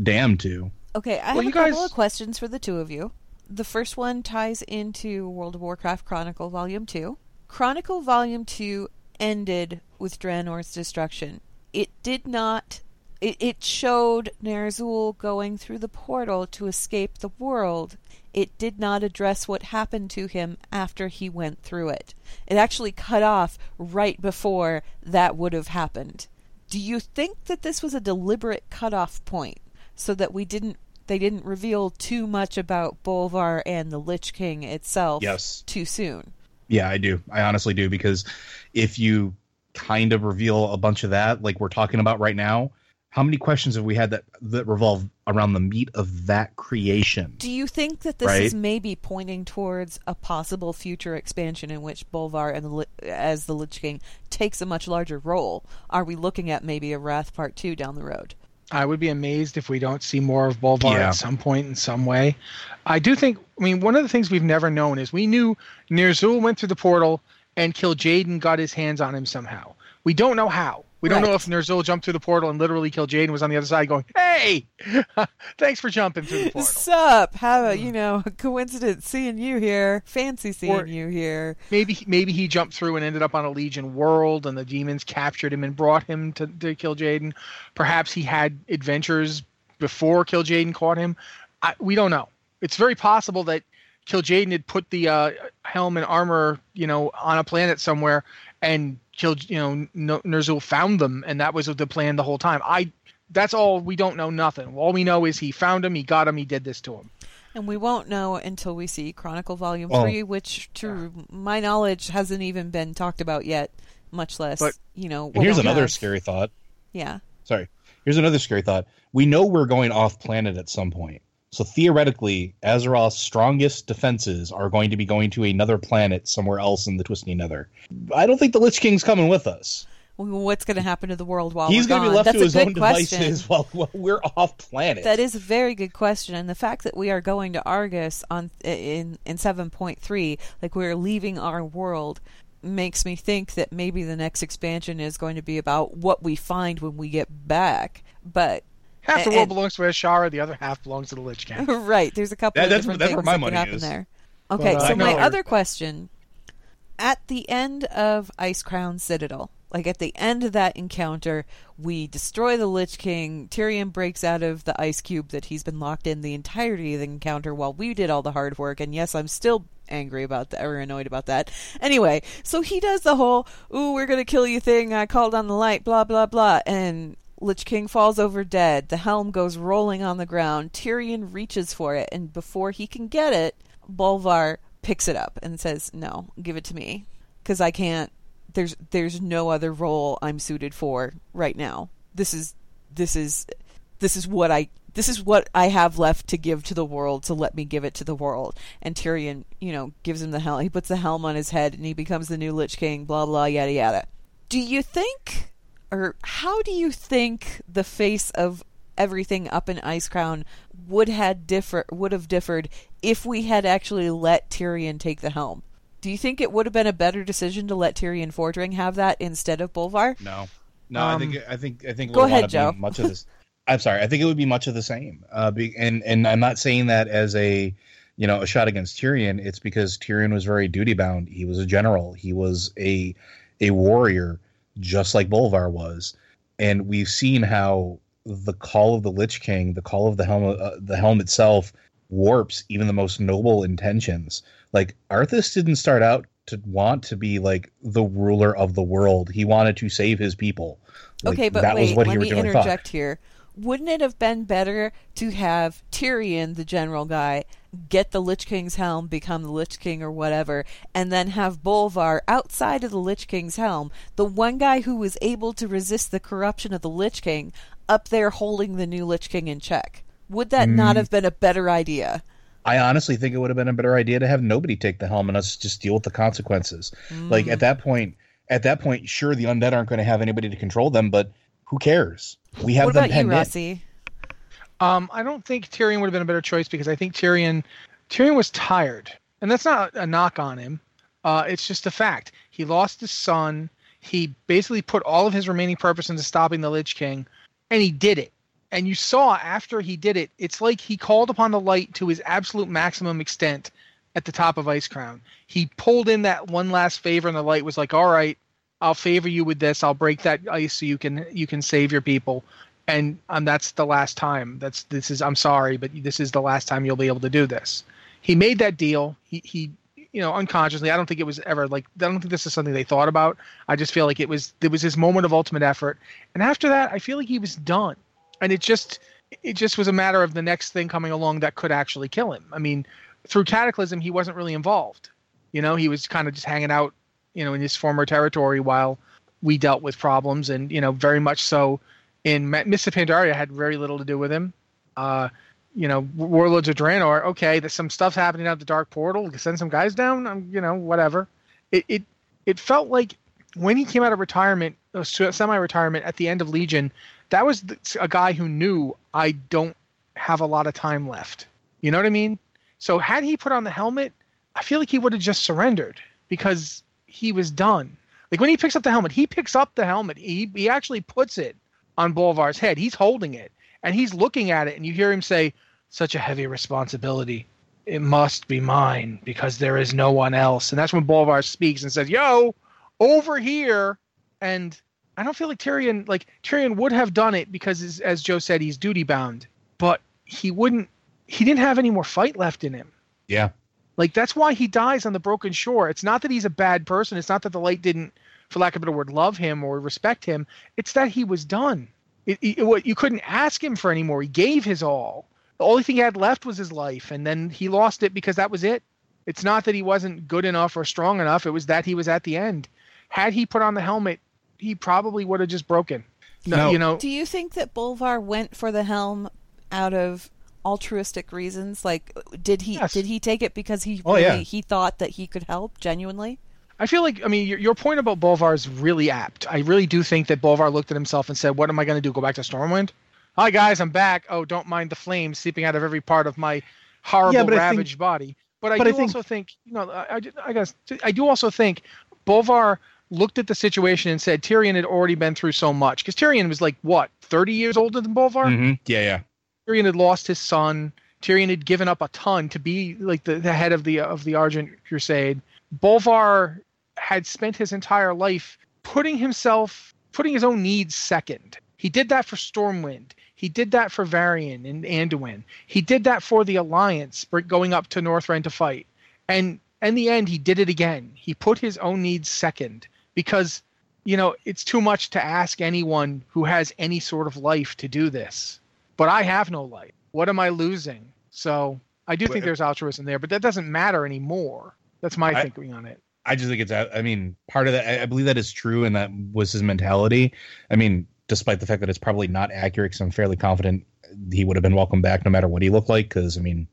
damned to. Okay, I well, have a guys... couple of questions for the two of you. The first one ties into World of Warcraft Chronicle Volume two. Chronicle Volume two ended with Draenor's destruction. It did not... It, it showed Ner'zhul going through the portal to escape the world. It did not address what happened to him after he went through it. It actually cut off right before that would have happened. Do you think that this was a deliberate cutoff point so that we didn't they didn't reveal too much about Bolvar and the Lich King itself yes. too soon? Yeah, I do. I honestly do, because if you kind of reveal a bunch of that, like we're talking about right now, how many questions have we had that, that revolve around the meat of that creation? Do you think that this right? is maybe pointing towards a possible future expansion in which Bolvar and the, as the Lich King takes a much larger role? Are we looking at maybe a Wrath Part two down the road? I would be amazed if we don't see more of Bolvar yeah. at some point in some way. I do think, I mean, one of the things we've never known is we knew Ner'zhul went through the portal and Kil'jaeden got his hands on him somehow. We don't know how. We don't right. know if Ner'zhul jumped through the portal and literally Kil'jaeden was on the other side going, hey, thanks for jumping through the portal. Sup, how about, you know, coincidence seeing you here, fancy seeing or you here. Maybe maybe he jumped through and ended up on a Legion world and the demons captured him and brought him to, to Kil'jaeden. Perhaps he had adventures before Kil'jaeden caught him. I, we don't know. It's very possible that Kil'jaeden had put the uh, helm and armor, you know, on a planet somewhere and Killed, you know, Ner'zhul found them, and that was the plan the whole time. I, that's all we don't know. Nothing. All we know is he found him, he got him, he did this to him, and we won't know until we see Chronicle Volume well, Three, which, to yeah. my knowledge, hasn't even been talked about yet, much less but, you know. What here's another have. scary thought. Yeah. Sorry. Here's another scary thought. We know we're going off planet at some point, so theoretically, Azeroth's strongest defenses are going to be going to another planet somewhere else in the Twisty Nether. I don't think the Lich King's coming with us. Well, what's going to happen to the world while he's we're going to be left That's to his own question. devices while, while we're off planet? That is a very good question, and the fact that we are going to Argus on in in seven point three, like we're leaving our world, makes me think that maybe the next expansion is going to be about what we find when we get back, but. Half the world and, belongs to Ashara, the other half belongs to the Lich King. Right, there's a couple that, of different that's, things that's where my that money can is. happen there. Okay, but, uh, so my other question, at the end of Icecrown Citadel, like at the end of that encounter, we destroy the Lich King, Tyrion breaks out of the ice cube that he's been locked in the entirety of the encounter while we did all the hard work, and yes, I'm still angry about that, or annoyed about that. Anyway, so he does the whole, ooh, we're going to kill you thing, I called on the light, blah, blah, blah, and Lich King falls over dead. The helm goes rolling on the ground. Tyrion reaches for it, and before he can get it, Bolvar picks it up and says, no, give it to me, because I can't. There's there's no other role I'm suited for right now. This is this is this is what I this is what I have left to give to the world. So let me give it to the world. And Tyrion, you know, gives him the helm. He puts the helm on his head, and he becomes the new Lich King. Blah blah yada yada. Do you think? Or how do you think the face of everything up in Icecrown would had differ would have differed if we had actually let Tyrion take the helm? Do you think it would have been a better decision to let Tyrion Fordring have that instead of Bolvar? No, no. Um, I think I think I think go ahead, Joe. Much of this. I'm sorry. I think it would be much of the same. Uh, be, and and I'm not saying that as a you know a shot against Tyrion. It's because Tyrion was very duty bound. He was a general. He was a a warrior just like Bolvar was. And we've seen how the call of the Lich King, the call of the helm, uh, the helm itself warps even the most noble intentions. Like, Arthas didn't start out to want to be like the ruler of the world. He wanted to save his people. Like, okay, but that wait, was what let he me interject thought. here. Wouldn't it have been better to have Tyrion, the general guy, get the Lich King's helm, become the Lich King or whatever, and then have Bolvar outside of the Lich King's helm, the one guy who was able to resist the corruption of the Lich King, up there holding the new Lich King in check? Would that mm. not have been a better idea? I honestly think it would have been a better idea to have nobody take the helm and us just deal with the consequences. Mm. Like, at that point, at that point, sure, the undead aren't going to have anybody to control them, but who cares? We have what them about penned you, Rossi? Um, I don't think Tyrion would have been a better choice, because I think Tyrion, Tyrion was tired, and that's not a knock on him. Uh, it's just a fact. He lost his son. He basically put all of his remaining purpose into stopping the Lich King, and he did it. And you saw after he did it, it's like he called upon the light to his absolute maximum extent at the top of Icecrown. He pulled in that one last favor, and the light was like, all right, I'll favor you with this. I'll break that ice so you can you can save your people. And um, that's the last time. That's this is. I'm sorry, but this is the last time you'll be able to do this. He made that deal. He, he you know, unconsciously. I don't think it was ever like. I don't think this is something they thought about. I just feel like it was. It was his moment of ultimate effort. And after that, I feel like he was done. And it just, it just was a matter of the next thing coming along that could actually kill him. I mean, through Cataclysm, he wasn't really involved. You know, he was kind of just hanging out, you know, in his former territory while we dealt with problems. And, you know, very much so in Mists of Pandaria had very little to do with him. Uh, you know, Warlords of Draenor, okay, there's some stuff happening out the Dark Portal. Send some guys down, um, you know, whatever. It, it it felt like when he came out of retirement, uh, semi-retirement at the end of Legion, that was a guy who knew, I don't have a lot of time left. You know what I mean? So had he put on the helmet, I feel like he would have just surrendered, because he was done. Like, when he picks up the helmet, he picks up the helmet. He he actually puts it on Bolvar's head. He's holding it, and he's looking at it, and you hear him say, such a heavy responsibility. It must be mine, because there is no one else. And that's when Bolvar speaks and says, yo, over here. And I don't feel like Tyrion, like, Tyrion would have done it, because, as, as Joe said, he's duty-bound. But he wouldn't, he didn't have any more fight left in him. Yeah. Like, that's why he dies on the Broken Shore. It's not that he's a bad person. It's not that the light didn't, for lack of a better word, love him or respect him. It's that he was done. It, it, you couldn't ask him for any more. He gave his all. The only thing he had left was his life, and then he lost it because that was it. It's not that he wasn't good enough or strong enough. It was that he was at the end. Had he put on the helmet, he probably would have just broken. No, now, you know. Do you think that Bolvar went for the helm out of altruistic reasons? Like, did he yes. did he take it because he oh, really, yeah. he thought that he could help genuinely? I feel like, I mean, your, your point about Bolvar is really apt. I really do think that Bolvar looked at himself and said, what am I going to do, go back to Stormwind? Hi guys, I'm back. Oh, don't mind the flames seeping out of every part of my horrible yeah, ravaged think, body. But I but do I think, also think, you know, I, I, I guess I do also think Bolvar looked at the situation and said Tyrion had already been through so much, because Tyrion was like, what, thirty years older than Bolvar? Mm-hmm. Yeah, yeah. Tyrion had lost his son. Tyrion had given up a ton to be like the, the head of the of the Argent Crusade. Bolvar had spent his entire life putting himself, putting his own needs second. He did that for Stormwind. He did that for Varian and Anduin. He did that for the Alliance, for going up to Northrend to fight. And in the end, he did it again. He put his own needs second, because, you know, it's too much to ask anyone who has any sort of life to do this. But I have no life. What am I losing? So I do think there's altruism there, but that doesn't matter anymore. That's my I, thinking on it. I just think it's, I mean, part of that, I believe that is true, and that was his mentality. I mean, despite the fact that it's probably not accurate, because I'm fairly confident he would have been welcomed back no matter what he looked like, because, I mean,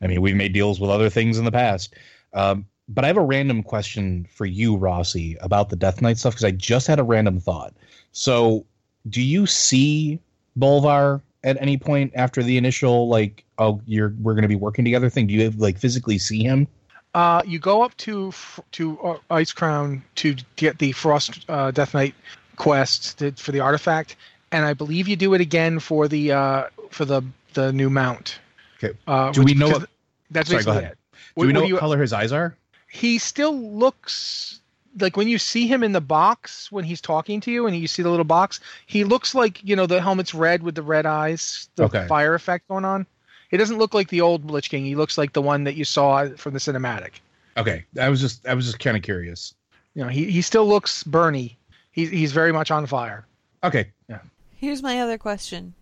I mean, we've made deals with other things in the past. Um, but I have a random question for you, Rossi, about the Death Knight stuff, because I just had a random thought. So do you see Bolvar at any point after the initial, like, oh, you're we're going to be working together thing? Do you have, like, physically see him? Uh, you go up to to uh, Icecrown to get the Frost uh, Death Knight quest to, for the artifact, and I believe you do it again for the uh, for the, the new mount. Okay. Uh, do which, we know? What, that's sorry, basically it. Do we, we know what, what you, color his eyes are? He still looks like when you see him in the box when he's talking to you and you see the little box, he looks like, you know, the helmet's red with the red eyes, the okay. fire effect going on. He doesn't look like the old Lich King. He looks like the one that you saw from the cinematic. Okay, I was just I was just kind of curious. You know, he, he still looks burny. He's he's very much on fire. Okay, yeah. Here's my other question.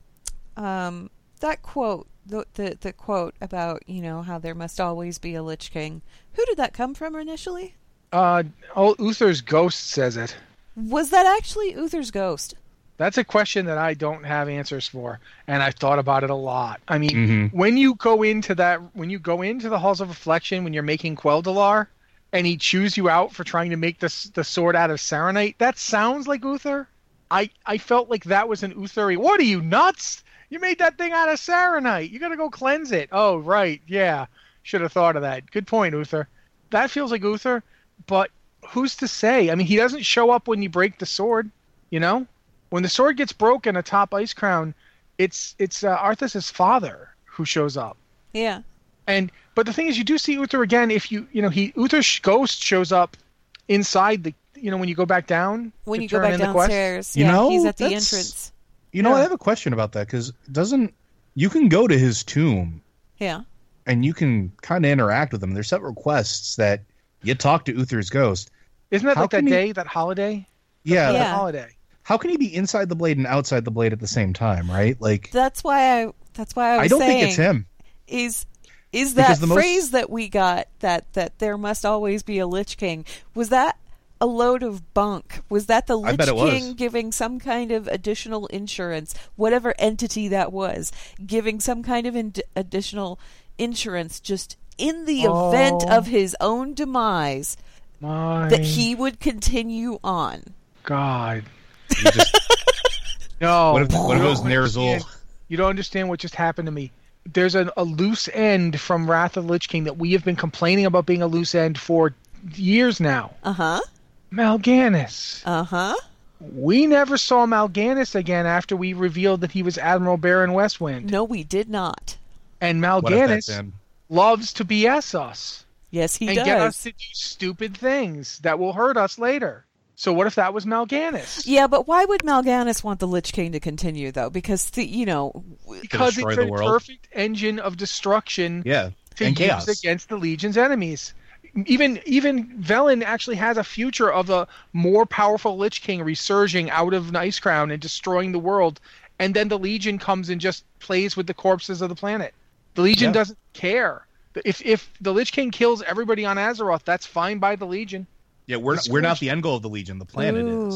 Um, that quote, the, the the quote about, you know, how there must always be a Lich King. Who did that come from initially? Uh, oh, Uther's ghost says it. Was that actually Uther's ghost? That's a question that I don't have answers for, and I've thought about it a lot. I mean, mm-hmm. when you go into that, when you go into the Halls of Reflection, when you're making Quel'Dalar, and he chews you out for trying to make this the sword out of Saronite, that sounds like Uther. I, I felt like that was an Utheri. What are you, nuts? You made that thing out of Saronite. You got to go cleanse it. Oh, right. Yeah. Should have thought of that. Good point, Uther. That feels like Uther, but who's to say? I mean, he doesn't show up when you break the sword, you know? When the sword gets broken atop Icecrown, it's it's uh, Arthas' father who shows up. Yeah. And but the thing is, you do see Uther again. If you you know he Uther's ghost shows up inside the you know when you go back down. When you go back downstairs, yeah, you know, he's at the entrance. You know, yeah. I have a question about that because doesn't you can go to his tomb? Yeah. And you can kind of interact with him. There's several quests that you talk to Uther's ghost. Isn't that How like that he... day, that holiday? Yeah, yeah. that holiday. How can he be inside the blade and outside the blade at the same time, right? Like That's why I that's why I was I don't saying think it's him. Is is that phrase most... that we got that, that there must always be a Lich King, was that a load of bunk? Was that the Lich King was. giving some kind of additional insurance, whatever entity that was, giving some kind of in- additional insurance just in the oh. event of his own demise My. that he would continue on? God. You just, no. What if, what if it was Ner'zhul? You don't understand what just happened to me. There's an, a loose end from Wrath of the Lich King that we have been complaining about being a loose end for years now. Uh-huh. Mal'Ganis. Uh-huh. We never saw Mal'Ganis again after we revealed that he was Admiral Baron Westwind. No, we did not. And Mal'Ganis loves to B S us. Yes, he and does. And get us to do stupid things that will hurt us later. So what if that was Mal'Ganis? Yeah, but why would Mal'Ganis want the Lich King to continue, though? Because, the, you know... Because it's a perfect engine of destruction yeah. to and use chaos. against the Legion's enemies. Even even Velen actually has a future of a more powerful Lich King resurging out of Icecrown and destroying the world, and then the Legion comes and just plays with the corpses of the planet. The Legion yeah. doesn't care. If, if the Lich King kills everybody on Azeroth, that's fine by the Legion. Yeah, we're not, we're not the end goal of the Legion. The planet Ooh. is.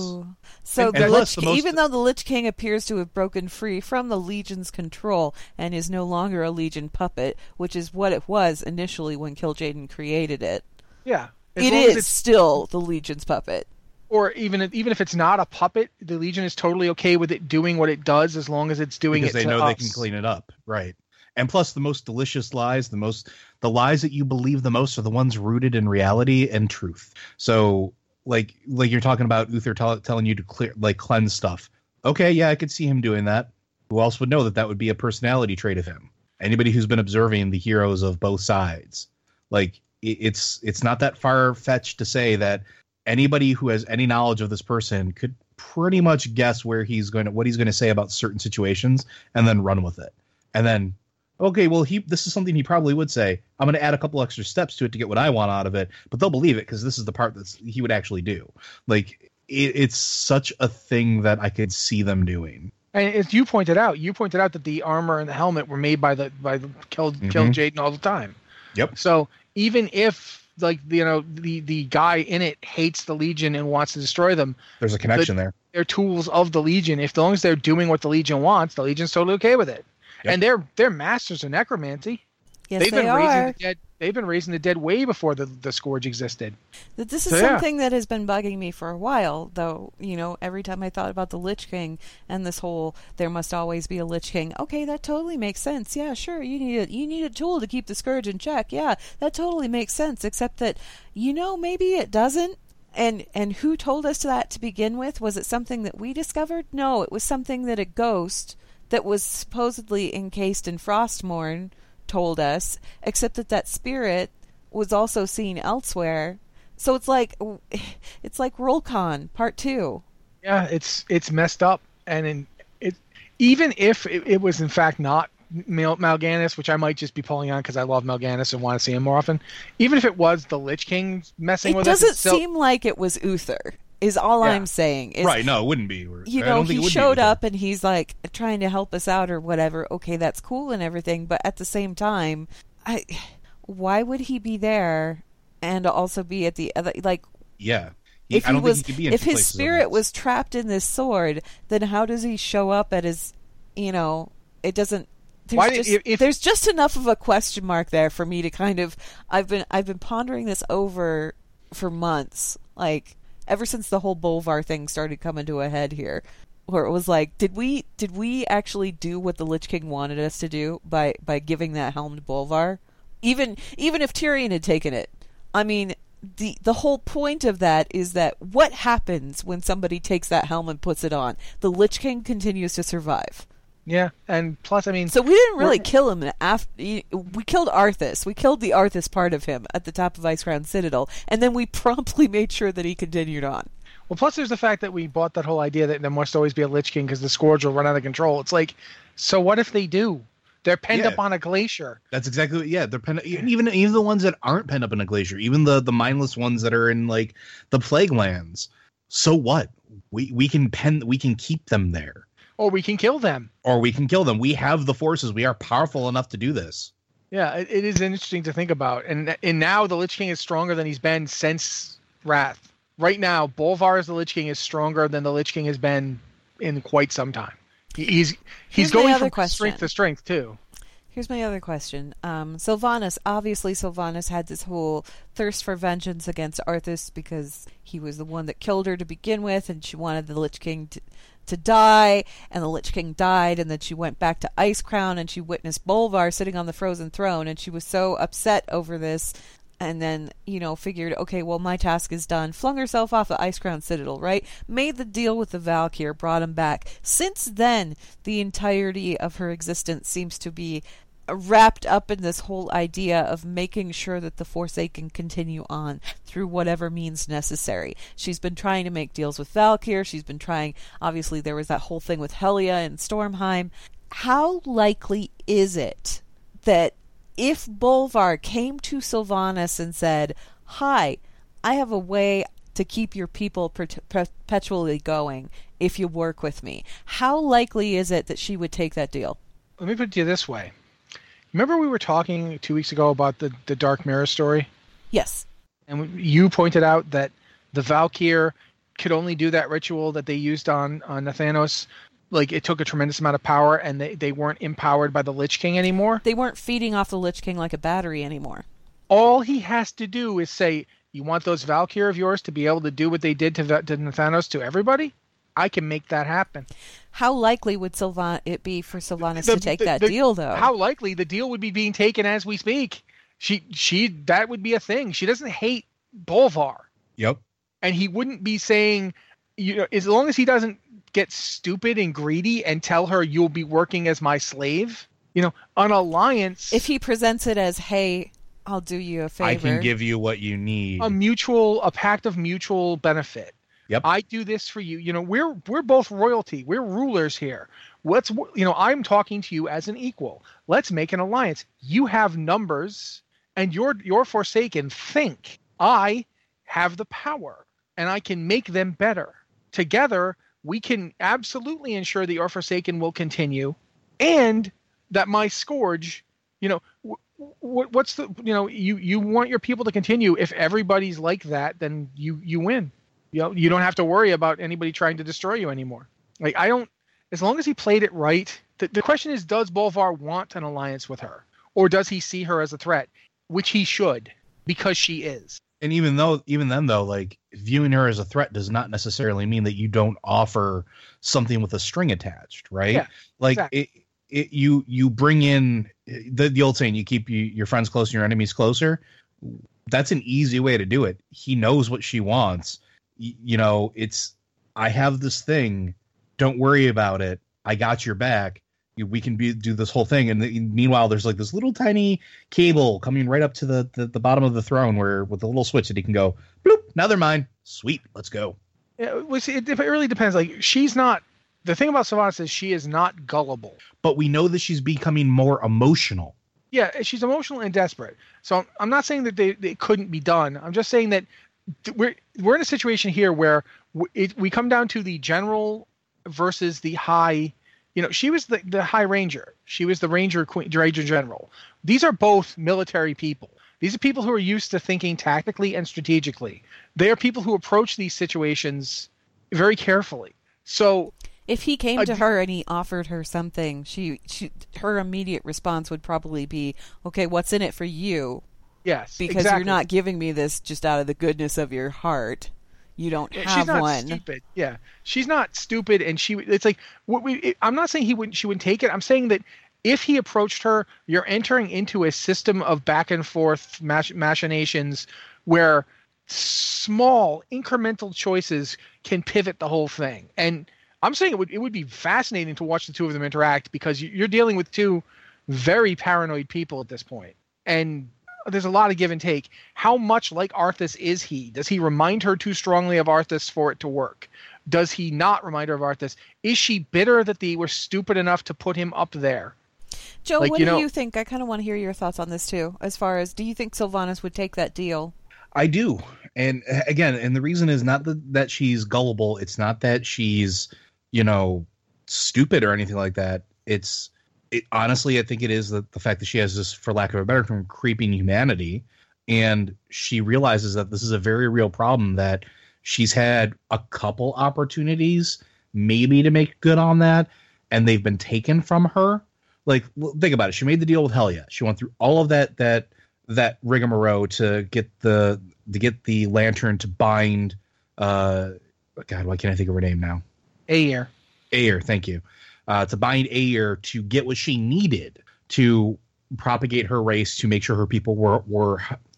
So, and, the and Lich, the most... even though the Lich King appears to have broken free from the Legion's control and is no longer a Legion puppet, which is what it was initially when Kil'jaeden created it. Yeah, it is still the Legion's puppet. Or even even if it's not a puppet, the Legion is totally okay with it doing what it does as long as it's doing because it. Because they to know us. They can clean it up, right? And plus, the most delicious lies, the most the lies that you believe the most are the ones rooted in reality and truth. So, like, like you're talking about Uther t- telling you to clear, like, cleanse stuff. Okay, yeah, I could see him doing that. Who else would know that that would be a personality trait of him? Anybody who's been observing the heroes of both sides, like, it, it's it's not that far fetched to say that anybody who has any knowledge of this person could pretty much guess where he's going to what he's going to say about certain situations and then run with it, and then. Okay, well, he. This is something he probably would say. I'm going to add a couple extra steps to it to get what I want out of it, but they'll believe it because this is the part that he would actually do. Like, it, it's such a thing that I could see them doing. And as you pointed out, you pointed out that the armor and the helmet were made by the by the Kil, mm-hmm. Kil'jaeden all the time. Yep. So even if like you know the, the guy in it hates the Legion and wants to destroy them, there's a connection the, there. They're tools of the Legion. If as long as they're doing what the Legion wants, the Legion's totally okay with it. Yep. And they're they're masters of necromancy. Yes, they've been they raising are. The dead. They've been raising the dead way before the, the Scourge existed. This is so, something yeah. that has been bugging me for a while, though. You know, every time I thought about the Lich King and this whole "there must always be a Lich King." Okay, that totally makes sense. Yeah, sure. You need a, you need a tool to keep the Scourge in check. Yeah, that totally makes sense. Except that, you know, maybe it doesn't. And and who told us that to begin with? Was it something that we discovered? No, it was something that a ghost. That was supposedly encased in Frostmourne told us, except that that spirit was also seen elsewhere So it's like it's like RollCon Part Two. Yeah, it's it's messed up, and in, it even if it, it was in fact not Mal- Mal'Ganis, which I might just be pulling on because I love Mal'Ganis and want to see him more often. Even if it was the Lich King messing it with us, it doesn't still... seem like it was Uther. Is all yeah. I'm saying. Is, right? No, it wouldn't be. You know, he showed up and he's like trying to help us out or whatever. Okay, that's cool and everything, but at the same time, I why would he be there? And also be at the other, like, yeah. He, if he I don't was, think he could be in if his spirit was trapped in this sword, then how does he show up at his? You know, it doesn't. There's, Why, just, if, if, there's just enough of a question mark there for me to kind of. I've been I've been pondering this over for months, like ever since the whole Bolvar thing started coming to a head here, where it was like, did we did we actually do what the Lich King wanted us to do by by giving that helm to Bolvar? Even even if Tyrion had taken it. I mean, the the whole point of that is that what happens when somebody takes that helm and puts it on? The Lich King continues to survive. Yeah, and plus, I mean... So we didn't really kill him. After, we killed Arthas. We killed the Arthas part of him at the top of Icecrown Citadel, and then we promptly made sure that he continued on. Well, plus there's the fact that we bought that whole idea that there must always be a Lich King because the Scourge will run out of control. It's like, so what if they do? They're penned yeah. up on a glacier. That's exactly what, yeah. They're penned even even the ones that aren't penned up in a glacier, even the, the mindless ones that are in like the plague lands. So what? We we can pen we can keep them there, or we can kill them, or we can kill them. We have the forces. We are powerful enough to do this. Yeah, it, it is interesting to think about. And and now the Lich King is stronger than he's been since Wrath. Right now, Bolvar as the Lich King is stronger than the Lich King has been in quite some time. He's he's Here's going from question. strength to strength too. Here's my other question. Um, Sylvanas, obviously Sylvanas had this whole thirst for vengeance against Arthas because he was the one that killed her to begin with, and she wanted the Lich King to, to die, and the Lich King died, and then she went back to Icecrown and she witnessed Bolvar sitting on the frozen throne, and she was so upset over this, and then, you know, figured, okay, well, my task is done. Flung herself off of Icecrown Citadel, right? Made the deal with the Valkyr, brought him back. Since then, the entirety of her existence seems to be wrapped up in this whole idea of making sure that the Forsaken continue on through whatever means necessary. She's been trying to make deals with Valkyr. She's been trying... Obviously, there was that whole thing with Helia and Stormheim. How likely is it that... if Bolvar came to Sylvanas and said, hi, I have a way to keep your people per- perpetually going if you work with me, how likely is it that she would take that deal? Let me put it to you this way. Remember we were talking two weeks ago about the, the Dark Mirror story? Yes. And you pointed out that the Valkyr could only do that ritual that they used on, on Nathanos. Like, it took a tremendous amount of power, and they, they weren't empowered by the Lich King anymore. They weren't feeding off the Lich King like a battery anymore. All he has to do is say, you want those Valkyr of yours to be able to do what they did to, to Nathanos to everybody? I can make that happen. How likely would Sylvan- it be for Sylvanas the, to take the, that the, deal, though? How likely? The deal would be being taken as we speak. She she That would be a thing. She doesn't hate Bolvar. Yep. And he wouldn't be saying, you know, as long as he doesn't get stupid and greedy and tell her you'll be working as my slave. You know, an alliance... If he presents it as, hey, I'll do you a favor. I can give you what you need. A mutual, a pact of mutual benefit. Yep. I do this for you. You know, we're we're both royalty. We're rulers here. Let's, you know, I'm talking to you as an equal. Let's make an alliance. You have numbers and you're, you're Forsaken. Think I have the power and I can make them better. Together... we can absolutely ensure that your Forsaken will continue and that my Scourge, you know, w- w- what's the, you know, you, you want your people to continue. If everybody's like that, then you, you win. You know, you don't have to worry about anybody trying to destroy you anymore. Like, I don't, as long as he played it right, the, the question is, does Bolvar want an alliance with her, or does he see her as a threat, which he should, because she is. And even though, even then though, like, viewing her as a threat does not necessarily mean that you don't offer something with a string attached, right? Yeah, like exactly. it, it, you, you bring in the, the old saying, you keep you, your friends close and your enemies closer. That's an easy way to do it. He knows what she wants. Y- you know, it's, I have this thing. Don't worry about it. I got your back. we can be, do this whole thing. And the, meanwhile, there's like this little tiny cable coming right up to the, the, the bottom of the throne where with a little switch that he can go, bloop, now they're mine. Sweet. Let's go. Yeah, well, see, it, it really depends. Like she's not, the thing about Sylvanas is she is not gullible, but we know that she's becoming more emotional. Yeah. She's emotional and desperate. So I'm, I'm not saying that they, they couldn't be done. I'm just saying that we're, we're in a situation here where it, we come down to the general versus the high. You know, she was the, the High Ranger. She was the Ranger Queen, Ranger General. These are both military people. These are people who are used to thinking tactically and strategically. They are people who approach these situations very carefully. So, if he came uh, to her and he offered her something, she, she her immediate response would probably be, "Okay, what's in it for you?" Yes, because exactly. You're not giving me this just out of the goodness of your heart. You don't have one. She's not one. Stupid. Yeah, she's not stupid, and she. It's like what we. It, I'm not saying he wouldn't. She wouldn't take it. I'm saying that if he approached her, you're entering into a system of back and forth mach, machinations where small incremental choices can pivot the whole thing. And I'm saying it would it would be fascinating to watch the two of them interact because you're dealing with two very paranoid people at this point, and. There's a lot of give and take. How much like Arthas is he? Does he remind her too strongly of Arthas for it to work? Does he not remind her of Arthas? Is she bitter that they were stupid enough to put him up there? Joe, like, what you know, do you think? I kind of want to hear your thoughts on this too. As far as, do you think Sylvanas would take that deal? I do. And again, and the reason is not that she's gullible. It's not that she's, you know, stupid or anything like that. It's... It, honestly, I think it is that the fact that she has this, for lack of a better term, creeping humanity, and she realizes that this is a very real problem, that she's had a couple opportunities maybe to make good on that, and they've been taken from her. Like, think about it. She made the deal with Helya. She went through all of that that that rigmarole to get the to get the lantern to bind. Uh, God, why can't I think of her name now? Aeir. Aeir, thank you. Uh, to bind Aeir to get what she needed to propagate her race, to make sure her people were were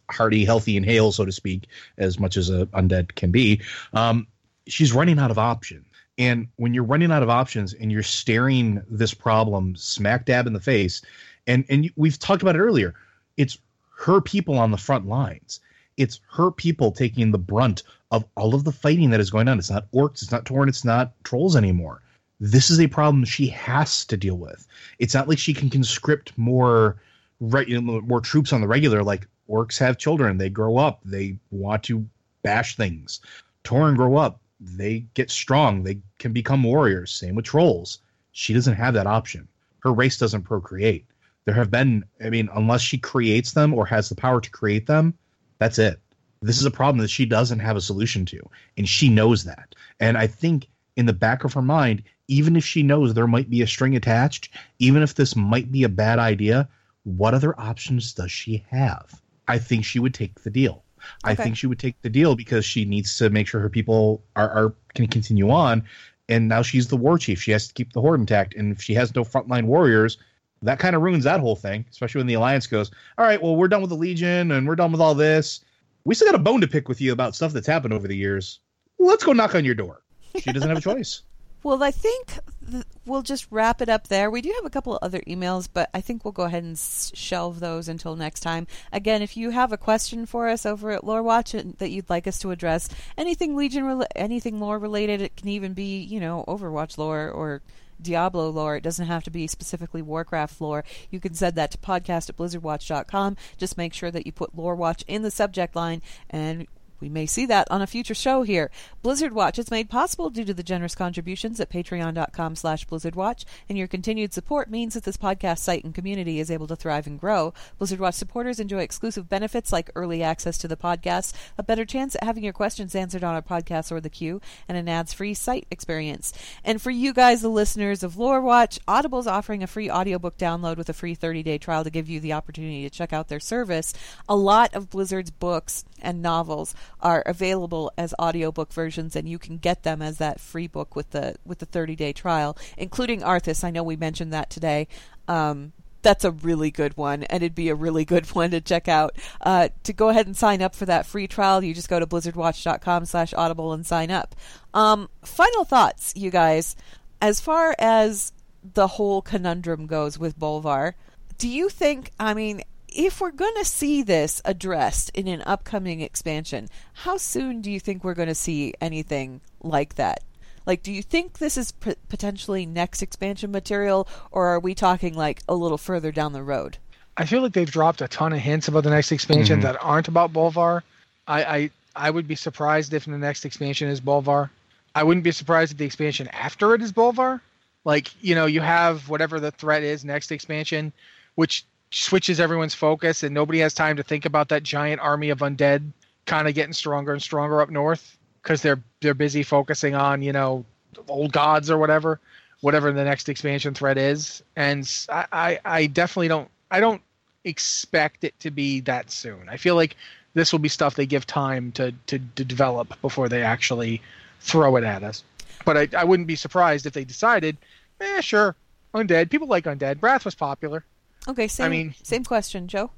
hearty, healthy, and hale, so to speak, as much as a undead can be. Um, she's running out of options. And when you're running out of options and you're staring this problem smack dab in the face, and, and we've talked about it earlier, it's her people on the front lines. It's her people taking the brunt of all of the fighting that is going on. It's not orcs, it's not Tauren, it's not trolls anymore. This is a problem she has to deal with. It's not like she can conscript more re- more troops on the regular. Like, orcs have children. They grow up. They want to bash things. Tauren grow up. They get strong. They can become warriors. Same with trolls. She doesn't have that option. Her race doesn't procreate. There have been, I mean, unless she creates them or has the power to create them, that's it. This is a problem that she doesn't have a solution to, and she knows that. And I think in the back of her mind, even if she knows there might be a string attached, even if this might be a bad idea, what other options does she have? I think she would take the deal. Okay. I think she would take the deal because she needs to make sure her people are, are can continue on. And now she's the war chief. She has to keep the horde intact. And if she has no frontline warriors, that kind of ruins that whole thing, especially when the Alliance goes, all right, well, we're done with the Legion and we're done with all this. We still got a bone to pick with you about stuff that's happened over the years. Let's go knock on your door. She doesn't have a choice. Well, I think th- we'll just wrap it up there. We do have a couple of other emails, but I think we'll go ahead and s- shelve those until next time. Again, if you have a question for us over at Lore Watch and that you'd like us to address, anything Legion, re- anything lore related, it can even be, you know, Overwatch lore or Diablo lore. It doesn't have to be specifically Warcraft lore. You can send that to podcast at blizzard watch dot com. Just make sure that you put Lore Watch in the subject line, and we may see that on a future show here. Blizzard Watch is made possible due to the generous contributions at patreon.com slash blizzardwatch, and your continued support means that this podcast site and community is able to thrive and grow. Blizzard Watch supporters enjoy exclusive benefits like early access to the podcast, a better chance at having your questions answered on our podcast or the queue, and an ads-free site experience. And for you guys, the listeners of Lore Watch, Audible's offering a free audiobook download with a free thirty-day trial to give you the opportunity to check out their service. A lot of Blizzard's books and novels are available as audiobook versions, and you can get them as that free book with the with the thirty-day trial, including Arthas. I know we mentioned that today. Um, that's a really good one, and it'd be a really good one to check out. Uh, to go ahead and sign up for that free trial, you just go to blizzardwatch.com slash audible and sign up. Um, final thoughts, you guys. As far as the whole conundrum goes with Bolvar. Do you think, I mean, if we're going to see this addressed in an upcoming expansion, how soon do you think we're going to see anything like that? Like, do you think this is p- potentially next expansion material, or are we talking, like, a little further down the road? I feel like they've dropped a ton of hints about the next expansion mm-hmm. that aren't about Bolvar. I, I I would be surprised if the next expansion is Bolvar. I wouldn't be surprised if the expansion after it is Bolvar. Like, you know, you have whatever the threat is next expansion, which switches everyone's focus, and nobody has time to think about that giant army of undead kind of getting stronger and stronger up north, because they're they're busy focusing on, you know, old gods or whatever, whatever the next expansion threat is. And I, I, I definitely don't I don't expect it to be that soon. I feel like this will be stuff they give time to, to, to develop before they actually throw it at us. But I, I wouldn't be surprised if they decided, eh, sure, undead. People like undead. Wrath was popular. Okay, same, I mean, same question, Joe.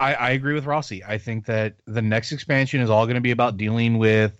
I, I agree with Rossi. I think that the next expansion is all going to be about dealing with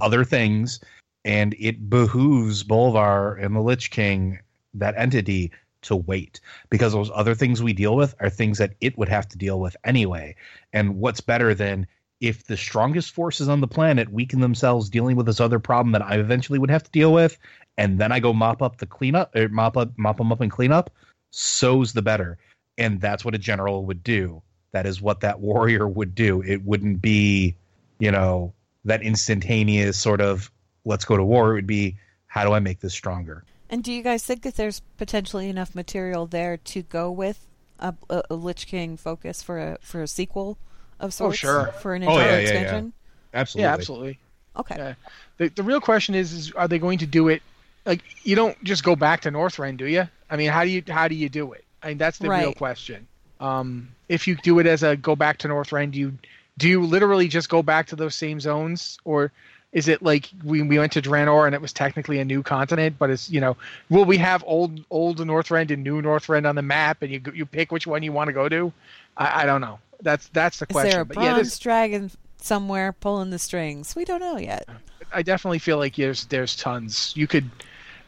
other things, and it behooves Bolvar and the Lich King, that entity, to wait, because those other things we deal with are things that it would have to deal with anyway. And what's better than if the strongest forces on the planet weaken themselves dealing with this other problem that I eventually would have to deal with, and then I go mop up the cleanup, or mop up, mop them up and clean up, so's the better. And that's what a general would do. That is what that warrior would do. It wouldn't be, you know, that instantaneous sort of let's go to war. It would be, how do I make this stronger? And do you guys think that there's potentially enough material there to go with a, a, a Lich King focus for a for a sequel of sorts? Oh, sure. For an entire oh, yeah, expansion? Yeah, yeah. Absolutely. Yeah, absolutely. Okay. Yeah. The the real question is, is are they going to do it? Like, you don't just go back to Northrend, do you? I mean, how do you how do you do it? I mean, that's the right. real question. Um, if you do it as a go back to Northrend, do you do you literally just go back to those same zones, or is it like we, we went to Draenor and it was technically a new continent, but it's, you know, will we have old old Northrend and new Northrend on the map, and you you pick which one you want to go to? I, I don't know. That's that's the is question. Is there a bronze yeah, this, dragon somewhere pulling the strings? We don't know yet. I definitely feel like there's there's tons. You could.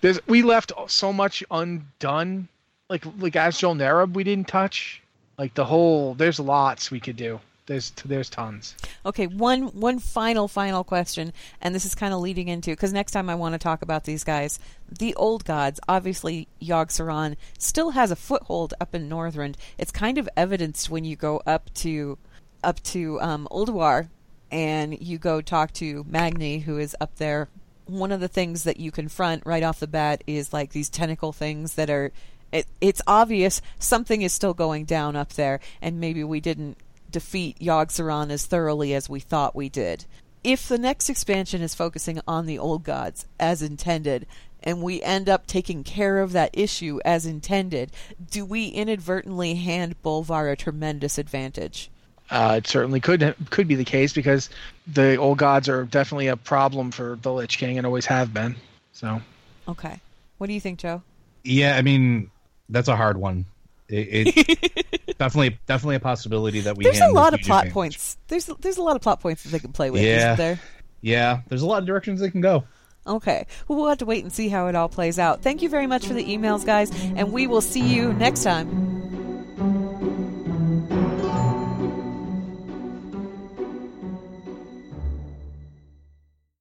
There's we left so much undone. Like like Azjul Narab, we didn't touch. Like the whole there's lots we could do. There's there's tons. Okay, one one final, final question, and this is kind of leading into, because next time I want to talk about these guys. The old gods, obviously Yogg-Saron still has a foothold up in Northrend. It's kind of evidenced when you go up to up to um, Ulduar, and you go talk to Magni, who is up there. One of the things that you confront right off the bat is like these tentacle things that are, it, it's obvious something is still going down up there, and maybe we didn't defeat Yogg-Saron as thoroughly as we thought we did. If the next expansion is focusing on the old gods as intended, and we end up taking care of that issue as intended, do we inadvertently hand Bolvar a tremendous advantage? Uh, it certainly could could be the case, because the old gods are definitely a problem for the Lich King and always have been. So, okay. What do you think, Joe? Yeah, I mean, that's a hard one. It, it's definitely definitely a possibility that we there's a lot of plot advantage. points. There's there's a lot of plot points that they can play with, yeah. isn't there? Yeah, there's a lot of directions they can go. Okay, well, we'll have to wait and see how it all plays out. Thank you very much for the emails, guys, and we will see you next time.